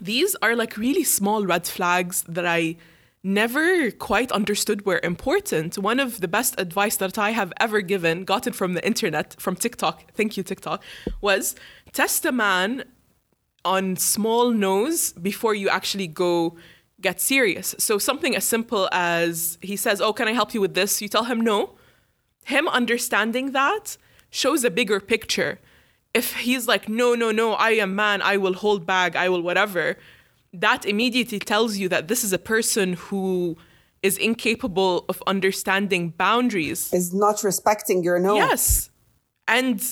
these are like really small red flags that I never quite understood were important. One of the best advice that I have ever gotten from the internet, from TikTok, thank you TikTok, was test a man on small no's before you actually go get serious. So something as simple as he says, oh, can I help you with this? You tell him no. Him understanding that shows a bigger picture. If he's like, no, I am man, I will hold back, I will whatever, that immediately tells you that this is a person who is incapable of understanding boundaries. Is not respecting your no. Yes. And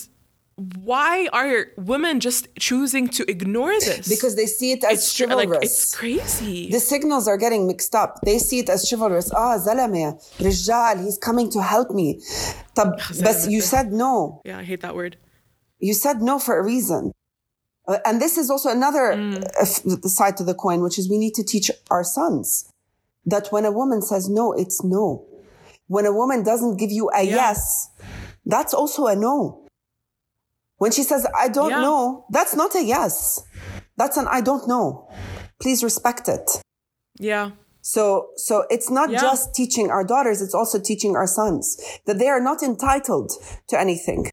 why are women just choosing to ignore this? Because they see it as chivalrous. Like, it's crazy. The signals are getting mixed up. They see it as chivalrous. Zalame, Rijal, he's coming to help me. But you said no. Yeah, I hate that word. You said no for a reason. And this is also another side to the coin, which is we need to teach our sons that when a woman says no, it's no. When a woman doesn't give you a yes, that's also a no. When she says, I don't know, that's not a yes. That's an I don't know. Please respect it. Yeah. So it's not just teaching our daughters, it's also teaching our sons that they are not entitled to anything.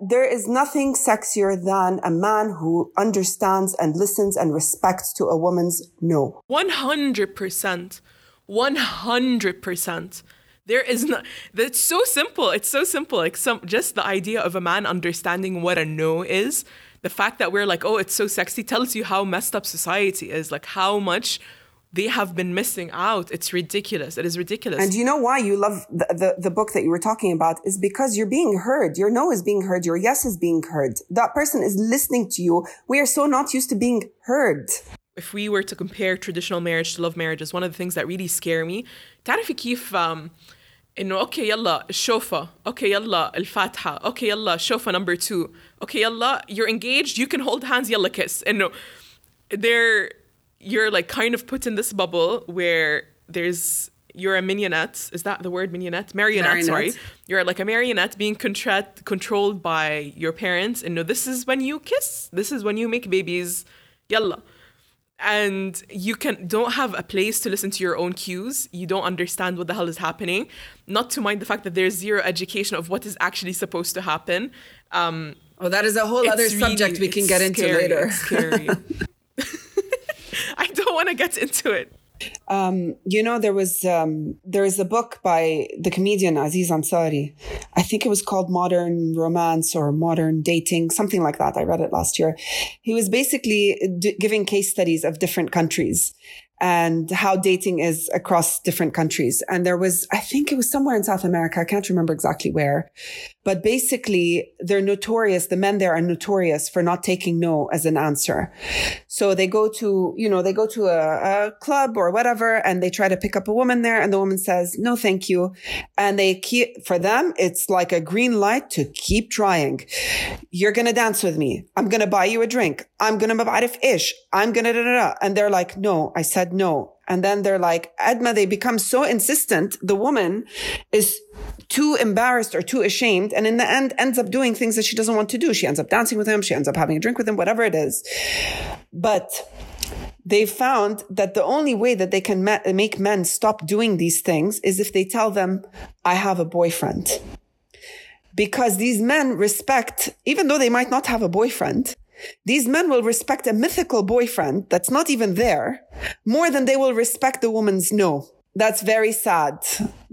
There is nothing sexier than a man who understands and listens and respects to a woman's no. 100%. 100%. There is not. That's so simple. It's so simple. Like just the idea of a man understanding what a no is. The fact that we're like, oh, it's so sexy, tells you how messed up society is. Like how much they have been missing out. It's ridiculous. It is ridiculous. And you know why you love the book that you were talking about is because you're being heard. Your no is being heard. Your yes is being heard. That person is listening to you. We are so not used to being heard. If we were to compare traditional marriage to love marriages, one of the things that really scare me, تعرفي كيف إنه okay يلا الشوفة, okay يلا الفاتحة, okay يلا شوفة number 2, okay يلا you're engaged, you can hold hands, يلا kiss. And no, you're like kind of put in this bubble where you're a mignonette. Is that the word, mignonette? Marionette, sorry. You're like a marionette being controlled by your parents. And no, this is when you kiss. This is when you make babies. Yalla. And you don't have a place to listen to your own cues. You don't understand what the hell is happening. Not to mind the fact that there's zero education of what is actually supposed to happen. Well, that is a whole other subject we can get into later. It's scary. I don't want to get into it. There is a book by the comedian Aziz Ansari. I think it was called Modern Romance or Modern Dating, something like that. I read it last year. He was basically giving case studies of different countries and how dating is across different countries. And there was, I think it was somewhere in South America. I can't remember exactly where, but basically they're notorious. The men there are notorious for not taking no as an answer. So they go to a club or whatever. whatever, and they try to pick up a woman there, and the woman says, no, thank you. And they keep, for them, it's like a green light to keep trying. You're going to dance with me. I'm going to buy you a drink. I'm going to mab'arif ish. I'm going to da da da. And they're like, no, I said no. And then they're like, Edma, they become so insistent. The woman is too embarrassed or too ashamed. And in the end ends up doing things that she doesn't want to do. She ends up dancing with him. She ends up having a drink with him, whatever it is. But they found that the only way that they can make men stop doing these things is if they tell them, I have a boyfriend. Because these men respect, even though they might not have a boyfriend, these men will respect a mythical boyfriend that's not even there more than they will respect the woman's no. That's very sad.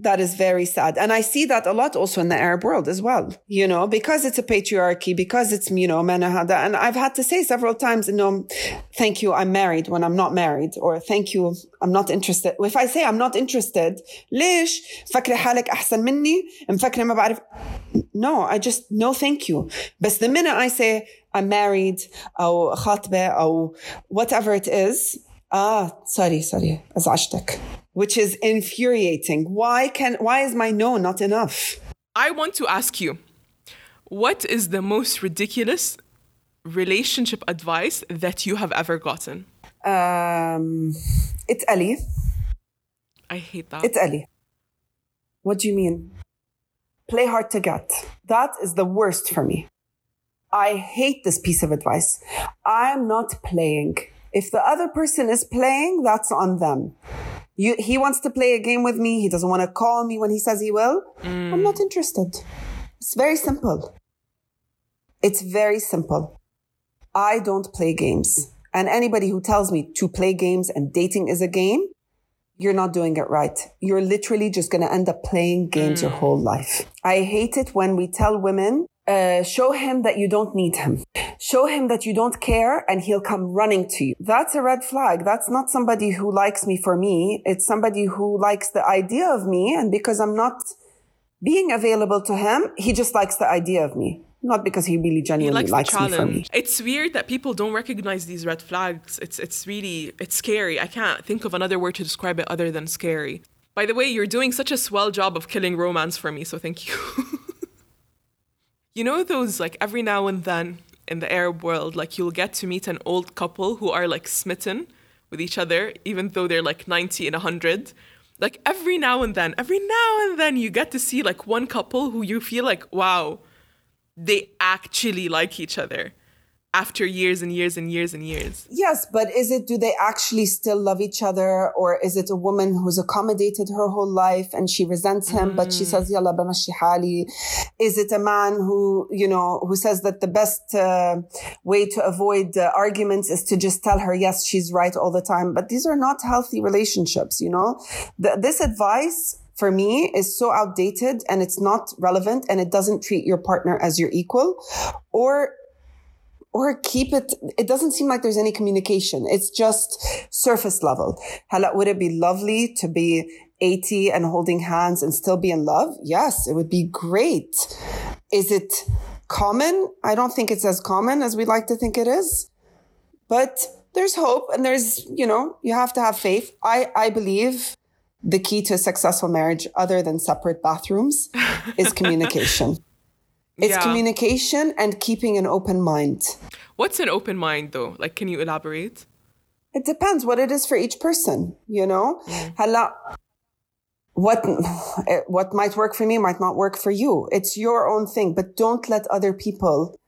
That is very sad. And I see that a lot also in the Arab world as well, you know, because it's a patriarchy, because it's, you know, manahada. And I've had to say several times, no, thank you, I'm married when I'm not married, or thank you, I'm not interested. If I say I'm not interested, ليش فكرة حالك أحسن مني مفكرة ما بعرف. No, I just, no, thank you. But the minute I say I'm married or خاطبة or whatever it is, sorry, أزعجتك. Which is infuriating. Why is my no not enough? I want to ask you, what is the most ridiculous relationship advice that you have ever gotten? It's Ali. I hate that. It's Ali. What do you mean? Play hard to get. That is the worst for me. I hate this piece of advice. I'm not playing. If the other person is playing, that's on them. He wants to play a game with me. He doesn't want to call me when he says he will. I'm not interested. It's very simple. It's very simple. I don't play games. And anybody who tells me to play games and dating is a game, you're not doing it right. You're literally just going to end up playing games your whole life. I hate it when we tell women, show him that you don't need him. Show him that you don't care and he'll come running to you. That's a red flag. That's not somebody who likes me for me. It's somebody who likes the idea of me. And because I'm not being available to him, he just likes the idea of me. Not because he really genuinely likes me for me. It's weird that people don't recognize these red flags. It's scary. I can't think of another word to describe it other than scary. By the way, you're doing such a swell job of killing romance for me. So thank you. You know those, like, every now and then in the Arab world, like, you'll get to meet an old couple who are, like, smitten with each other, even though they're, like, 90 and 100. Like, every now and then you get to see, like, one couple who you feel like, wow, they actually like each other after years and years and years and years. Yes, but do they actually still love each other? Or is it a woman who's accommodated her whole life and she resents him, but she says, yalla bamashi hali? Is it a man who says that the best way to avoid arguments is to just tell her, yes, she's right all the time? But these are not healthy relationships, you know? This advice, for me, is so outdated, and it's not relevant, and it doesn't treat your partner as your equal. Or keep it. It doesn't seem like there's any communication. It's just surface level. Would it be lovely to be 80 and holding hands and still be in love? Yes, it would be great. Is it common? I don't think it's as common as we like to think it is. But there's hope, and there's, you have to have faith. I believe the key to a successful marriage, other than separate bathrooms, is communication. Communication and keeping an open mind. What's an open mind, though? Like, can you elaborate? It depends what it is for each person, you know? What might work for me might not work for you. It's your own thing, but don't let other people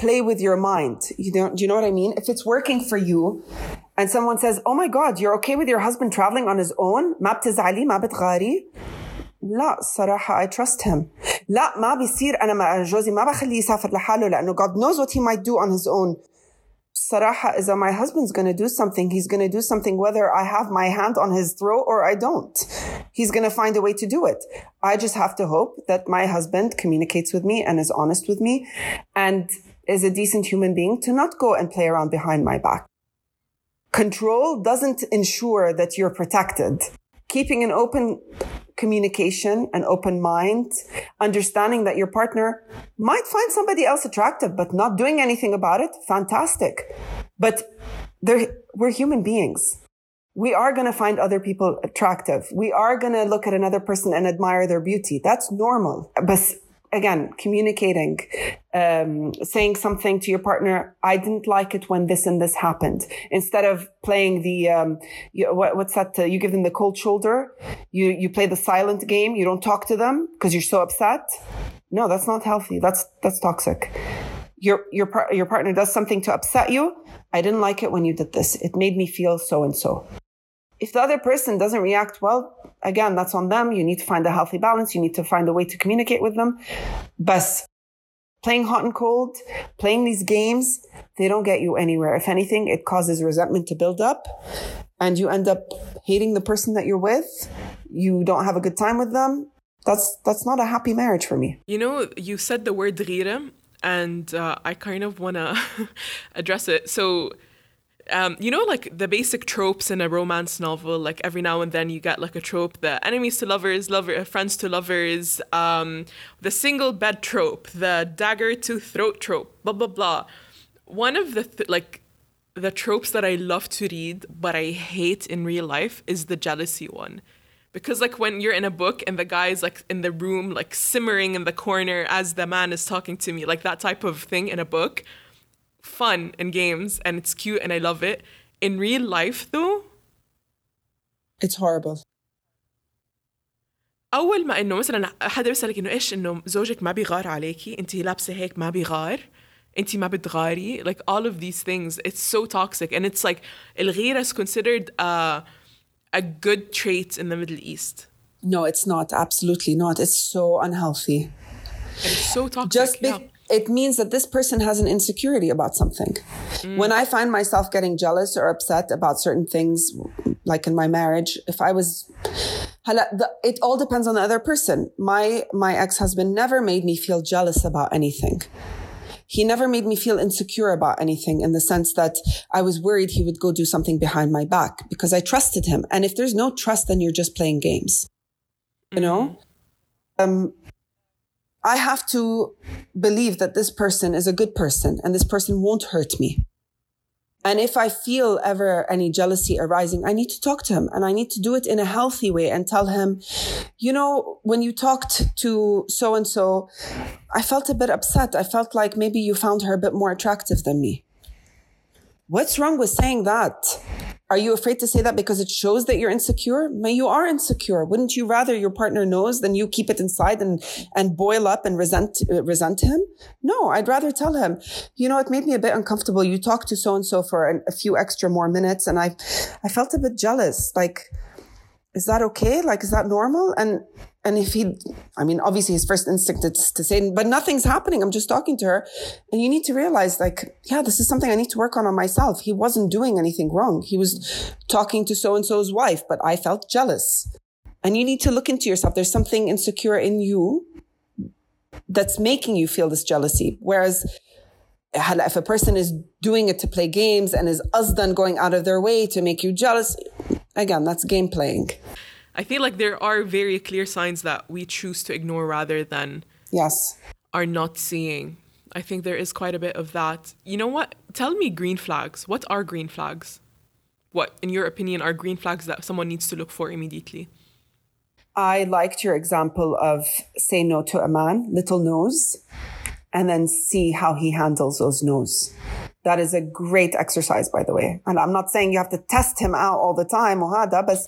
play with your mind. You know what I mean? If it's working for you and someone says, oh my God, you're okay with your husband traveling on his own? ما بتزعلي ما بتغاري. لا صراحة I trust him. لا ما بيصير أنا مع جوزي ما بخليه يسافر لحاله لأنه God knows what he might do on his own. صراحة إذا my husband's gonna do something, he's gonna do something whether I have my hand on his throat or I don't. He's gonna find a way to do it. I just have to hope that my husband communicates with me and is honest with me and is a decent human being to not go and play around behind my back. Control doesn't ensure that you're protected. Keeping an open communication, an open mind, understanding that your partner might find somebody else attractive, but not doing anything about it, fantastic. But we're human beings. we are going to find other people attractive. We are going to look at another person and admire their beauty. That's normal. But again, communicating, saying something to your partner, I didn't like it when this and this happened. Instead of playing the, what's that? You give them the cold shoulder. You play the silent game. You don't talk to them because you're so upset. No, that's not healthy. That's toxic. Your partner does something to upset you. I didn't like it when you did this. It made me feel so and so. If the other person doesn't react well, again, that's on them. You need to find a healthy balance. You need to find a way to communicate with them. But playing hot and cold, playing these games, they don't get you anywhere. If anything, it causes resentment to build up and you end up hating the person that you're with. You don't have a good time with them. That's not a happy marriage for me. You know, you said the word غيرة, and I kind of want to address it. So... you know, like the basic tropes in a romance novel, like every now and then you get like a trope, the enemies to lovers, friends to lovers, the single bed trope, the dagger to throat trope, blah, blah, blah. One of the tropes that I love to read, but I hate in real life is the jealousy one. Because like when you're in a book and the guy's like in the room, like simmering in the corner as the man is talking to me, like that type of thing in a book. Fun and games, and it's cute, and I love it. In real life, though, it's horrible. أول ما إنه مثلا حدا بيسألك إنه إيش إنه زوجك ما بيغار عليكي، أنتي لابسة هيك ما بيغار، أنتي ما بتغاري. Like all of these things, it's so toxic, and it's like الغيرة is considered a good trait in the Middle East. No, it's not. Absolutely not. It's so unhealthy. And it's so toxic. It means that this person has an insecurity about something. Mm. When I find myself getting jealous or upset about certain things, like in my marriage, if I was... It all depends on the other person. My ex-husband never made me feel jealous about anything. He never made me feel insecure about anything in the sense that I was worried he would go do something behind my back because I trusted him. And if there's no trust, then you're just playing games. Mm. You know? I have to believe that this person is a good person and this person won't hurt me. And if I feel ever any jealousy arising, I need to talk to him and I need to do it in a healthy way and tell him, you know, when you talked to so-and-so, I felt a bit upset. I felt like maybe you found her a bit more attractive than me. What's wrong with saying that? Are you afraid to say that because it shows that you're insecure? No, you are insecure. Wouldn't you rather your partner knows than you keep it inside and boil up and resent him? No, I'd rather tell him, you know, it made me a bit uncomfortable. You talked to so-and-so for a few extra more minutes and I felt a bit jealous. Like, is that okay? Like, is that normal? And if he, I mean, obviously his first instinct is to say, but nothing's happening. I'm just talking to her. And you need to realize like, yeah, this is something I need to work on myself. He wasn't doing anything wrong. He was talking to so-and-so's wife, but I felt jealous. And you need to look into yourself. There's something insecure in you that's making you feel this jealousy. Whereas if a person is doing it to play games and is azdan going out of their way to make you jealous... Again, that's game playing. I feel like there are very clear signs that we choose to ignore rather than are not seeing. I think there is quite a bit of that. You know what? Tell me green flags. What are green flags? What, in your opinion, are green flags that someone needs to look for immediately? I liked your example of say no to a man, little no's, and then see how he handles those no's. That is a great exercise, by the way. And I'm not saying you have to test him out all the time, but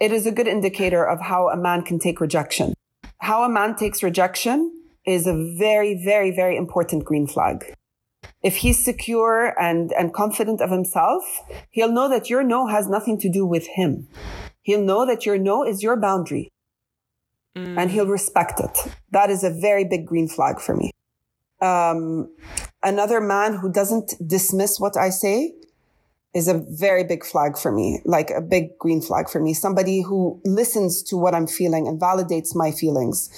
it is a good indicator of how a man can take rejection. How a man takes rejection is a very, very, very important green flag. If he's secure and confident of himself, he'll know that your no has nothing to do with him. He'll know that your no is your boundary. Mm. And he'll respect it. That is a very big green flag for me. Another man who doesn't dismiss what I say is a very big flag for me, like a big green flag for me. Somebody who listens to what I'm feeling and validates my feelings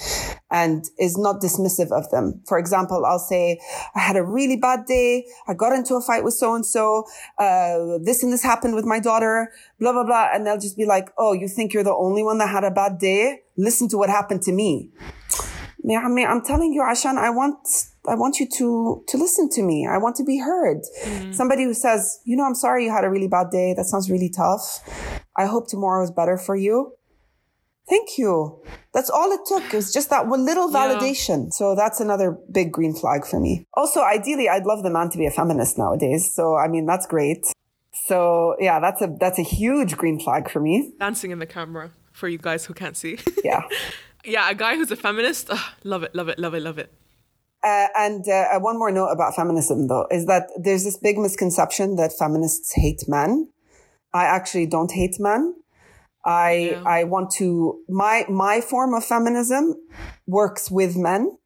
and is not dismissive of them. For example, I'll say, I had a really bad day. I got into a fight with so-and-so. This and this happened with my daughter, blah, blah, blah. And they'll just be like, oh, you think you're the only one that had a bad day? Listen to what happened to me. يا عمي, I'm telling you عشان I want you to listen to me. I want to be heard. Mm-hmm. Somebody who says, you know, I'm sorry you had a really bad day. That sounds really tough. I hope tomorrow is better for you. Thank you. That's all it took. It was just that one little validation. Yeah. So that's another big green flag for me. Also, ideally, I'd love the man to be a feminist nowadays. So, I mean, that's great. So, yeah, that's a huge green flag for me. Dancing in the camera for you guys who can't see. Yeah. Yeah, a guy who's a feminist. Ugh, love it, love it, love it, love it. And one more note about feminism, though, is that there's this big misconception that feminists hate men. I actually don't hate men. I want to, my form of feminism works with men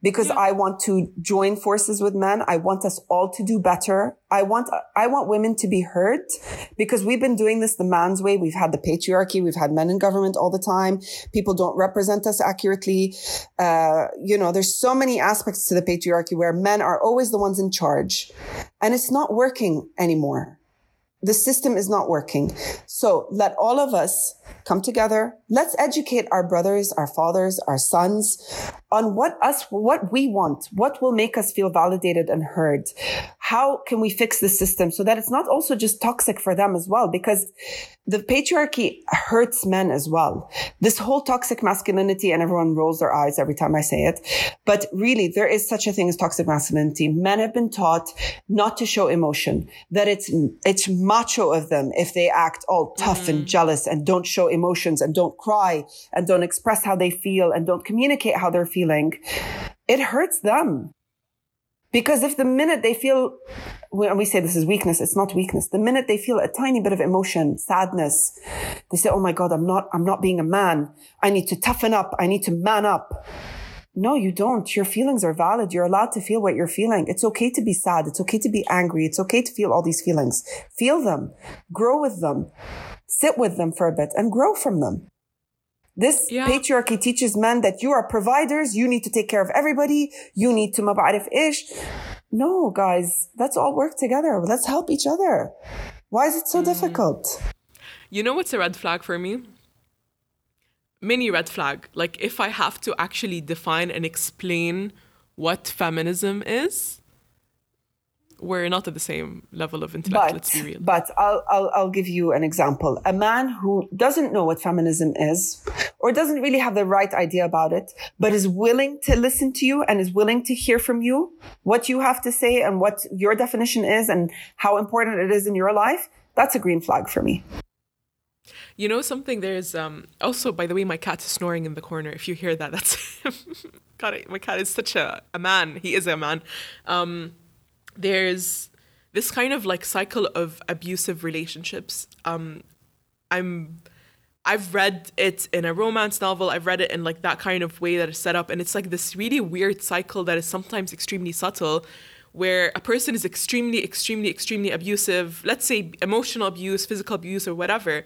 because I want to join forces with men. I want us all to do better. I want women to be heard because we've been doing this the man's way. We've had the patriarchy. We've had men in government all the time. People don't represent us accurately. There's so many aspects to the patriarchy where men are always the ones in charge and it's not working anymore. The system is not working. So let all of us come together. Let's educate our brothers, our fathers, our sons on what we want, what will make us feel validated and heard. How can we fix the system so that it's not also just toxic for them as well? Because the patriarchy hurts men as well. This whole toxic masculinity, and everyone rolls their eyes every time I say it, but really there is such a thing as toxic masculinity. Men have been taught not to show emotion, that it's macho of them if they act all tough and jealous and don't show emotions and don't cry and don't express how they feel and don't communicate how they're feeling. It hurts them. Because if the minute they feel, when we say this is weakness, it's not weakness. The minute they feel a tiny bit of emotion, sadness, they say, oh my God, I'm not being a man. I need to toughen up. I need to man up. No, you don't. Your feelings are valid. You're allowed to feel what you're feeling. It's okay to be sad. It's okay to be angry. It's okay to feel all these feelings. Feel them, grow with them, sit with them for a bit and grow from them. This patriarchy teaches men that you are providers. You need to take care of everybody. You need to mab'arif-ish. No, guys, let's all work together. Let's help each other. Why is it so difficult? You know what's a red flag for me? Mini red flag. Like if I have to actually define and explain what feminism is, we're not at the same level of intellect, let's be real. But I'll give you an example. A man who doesn't know what feminism is or doesn't really have the right idea about it, but is willing to listen to you and is willing to hear from you what you have to say and what your definition is and how important it is in your life, that's a green flag for me. You know something, there's also, by the way, my cat is snoring in the corner. If you hear that, that's him. God, my cat is such a man. He is a man. There's this kind of like cycle of abusive relationships. I've read it in a romance novel. I've read it in like that kind of way that it's set up. And it's like this really weird cycle that is sometimes extremely subtle where a person is extremely, extremely, extremely abusive, let's say emotional abuse, physical abuse or whatever,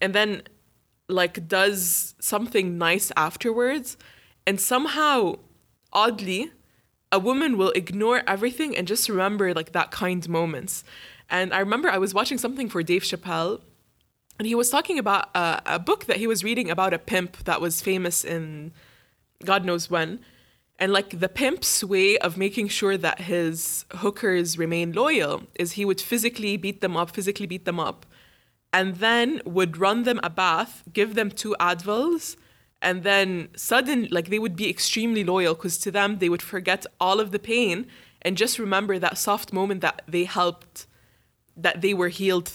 and then like does something nice afterwards. And somehow, oddly, a woman will ignore everything and just remember like that kind moments. And I remember I was watching something for Dave Chappelle and he was talking about a book that he was reading about a pimp that was famous in God knows when. And like the pimp's way of making sure that his hookers remain loyal is he would physically beat them up, and then would run them a bath, give them 2 Advils, and then suddenly, like, they would be extremely loyal because to them, they would forget all of the pain and just remember that soft moment that they helped, that they were healed.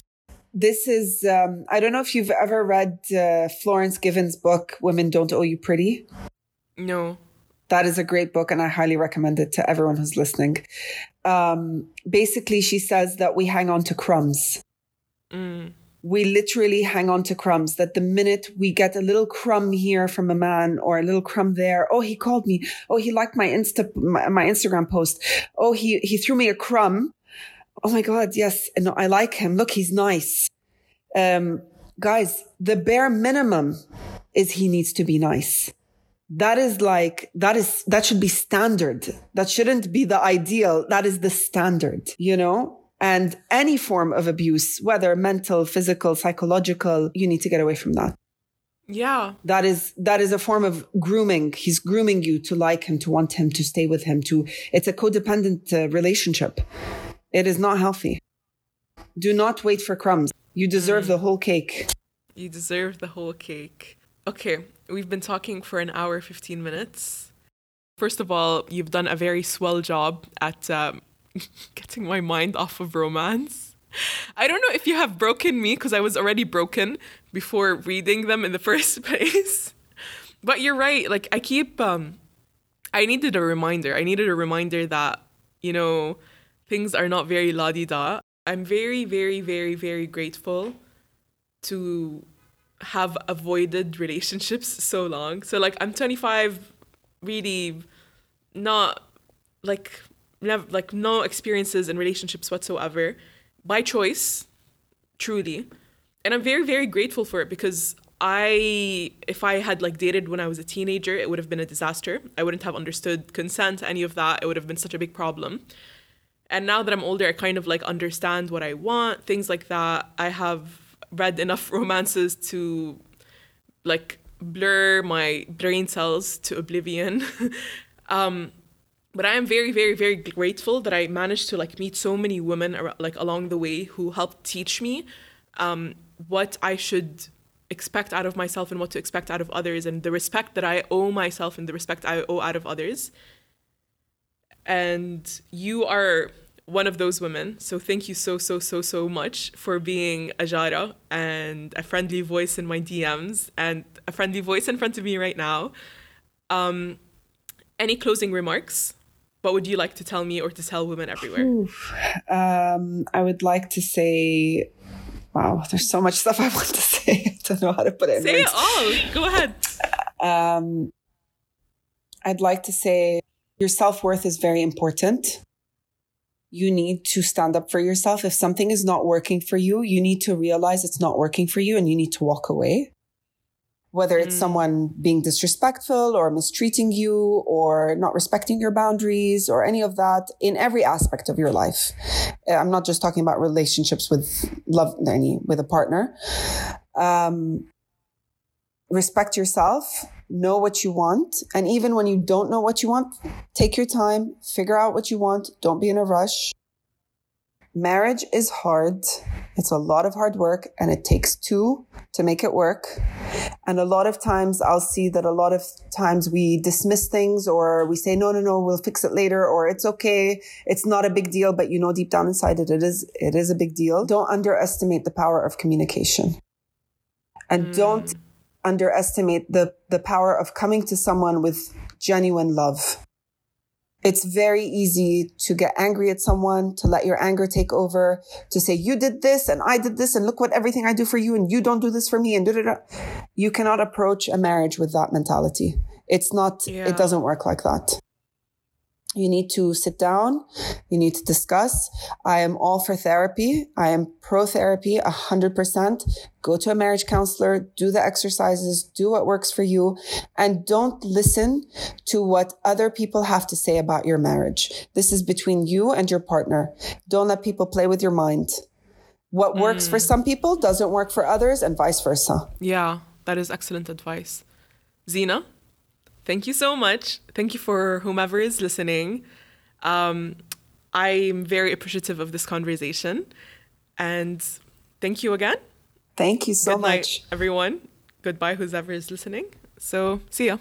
This is, I don't know if you've ever read Florence Given's book, Women Don't Owe You Pretty. No. That is a great book, and I highly recommend it to everyone who's listening. Basically, she says that we hang on to crumbs. Mm. We literally hang on to crumbs, that the minute we get a little crumb here from a man or a little crumb there, oh, he called me. Oh, he liked my Instagram post. Oh, he threw me a crumb. Oh my God. Yes. No, I like him. Look, he's nice. Guys, the bare minimum is he needs to be nice. That should be standard. That shouldn't be the ideal. That is the standard, you know? And any form of abuse, whether mental, physical, psychological, you need to get away from that. Yeah. That is a form of grooming. He's grooming you to like him, to want him, to stay with him, it's a codependent relationship. It is not healthy. Do not wait for crumbs. You deserve the whole cake. You deserve the whole cake. Okay. We've been talking for an hour, 15 minutes. First of all, you've done a very swell job at getting my mind off of romance. I don't know if you have broken me, because I was already broken before reading them in the first place. But you're right. Like, I keep... I needed a reminder. I needed a reminder that, you know, things are not very la-di-da. I'm very, very, very, very grateful to have avoided relationships so long. So, like, I'm 25, really not... Like no experiences in relationships whatsoever. By choice, truly. And I'm very, very grateful for it, because if I had like dated when I was a teenager, it would have been a disaster. I wouldn't have understood consent, any of that. It would have been such a big problem. And now that I'm older, I kind of like understand what I want, things like that. I have read enough romances to like blur my brain cells to oblivion. But I am very, very, very grateful that I managed to like meet so many women like along the way who helped teach me what I should expect out of myself and what to expect out of others, and the respect that I owe myself and the respect I owe out of others. And you are one of those women. So thank you so, so, so, so much for being a Jara and a friendly voice in my DMs and a friendly voice in front of me right now. Any closing remarks? What would you like to tell me or to tell women everywhere? I would like to say, wow, there's so much stuff I want to say. I don't know how to put it. Say it all. Go ahead. I'd like to say your self-worth is very important. You need to stand up for yourself. If something is not working for you, you need to realize it's not working for you and you need to walk away. Whether it's someone being disrespectful or mistreating you or not respecting your boundaries or any of that in every aspect of your life. I'm not just talking about relationships with love, with a partner. Respect yourself, know what you want. And even when you don't know what you want, take your time, figure out what you want. Don't be in a rush. Marriage is hard. It's a lot of hard work, and it takes two to make it work. And a lot of times I'll see that a lot of times we dismiss things, or we say, no, we'll fix it later, or it's okay, it's not a big deal. But you know, deep down inside it is a big deal. Don't underestimate the power of communication. And don't underestimate the power of coming to someone with genuine love. It's very easy to get angry at someone, to let your anger take over, to say, you did this and I did this and look what everything I do for you and you don't do this for me and da-da-da. You cannot approach a marriage with that mentality. It's not, It doesn't work like that. You need to sit down. You need to discuss. I am all for therapy. I am pro therapy 100%. Go to a marriage counselor, do the exercises, do what works for you, and don't listen to what other people have to say about your marriage. This is between you and your partner. Don't let people play with your mind. What works for some people doesn't work for others, and vice versa. Yeah, that is excellent advice. Zina? Thank you so much. Thank you for whomever is listening. I'm very appreciative of this conversation. And thank you again. Thank you so much. Good night, everyone. Goodbye, whoever is listening. So, see ya.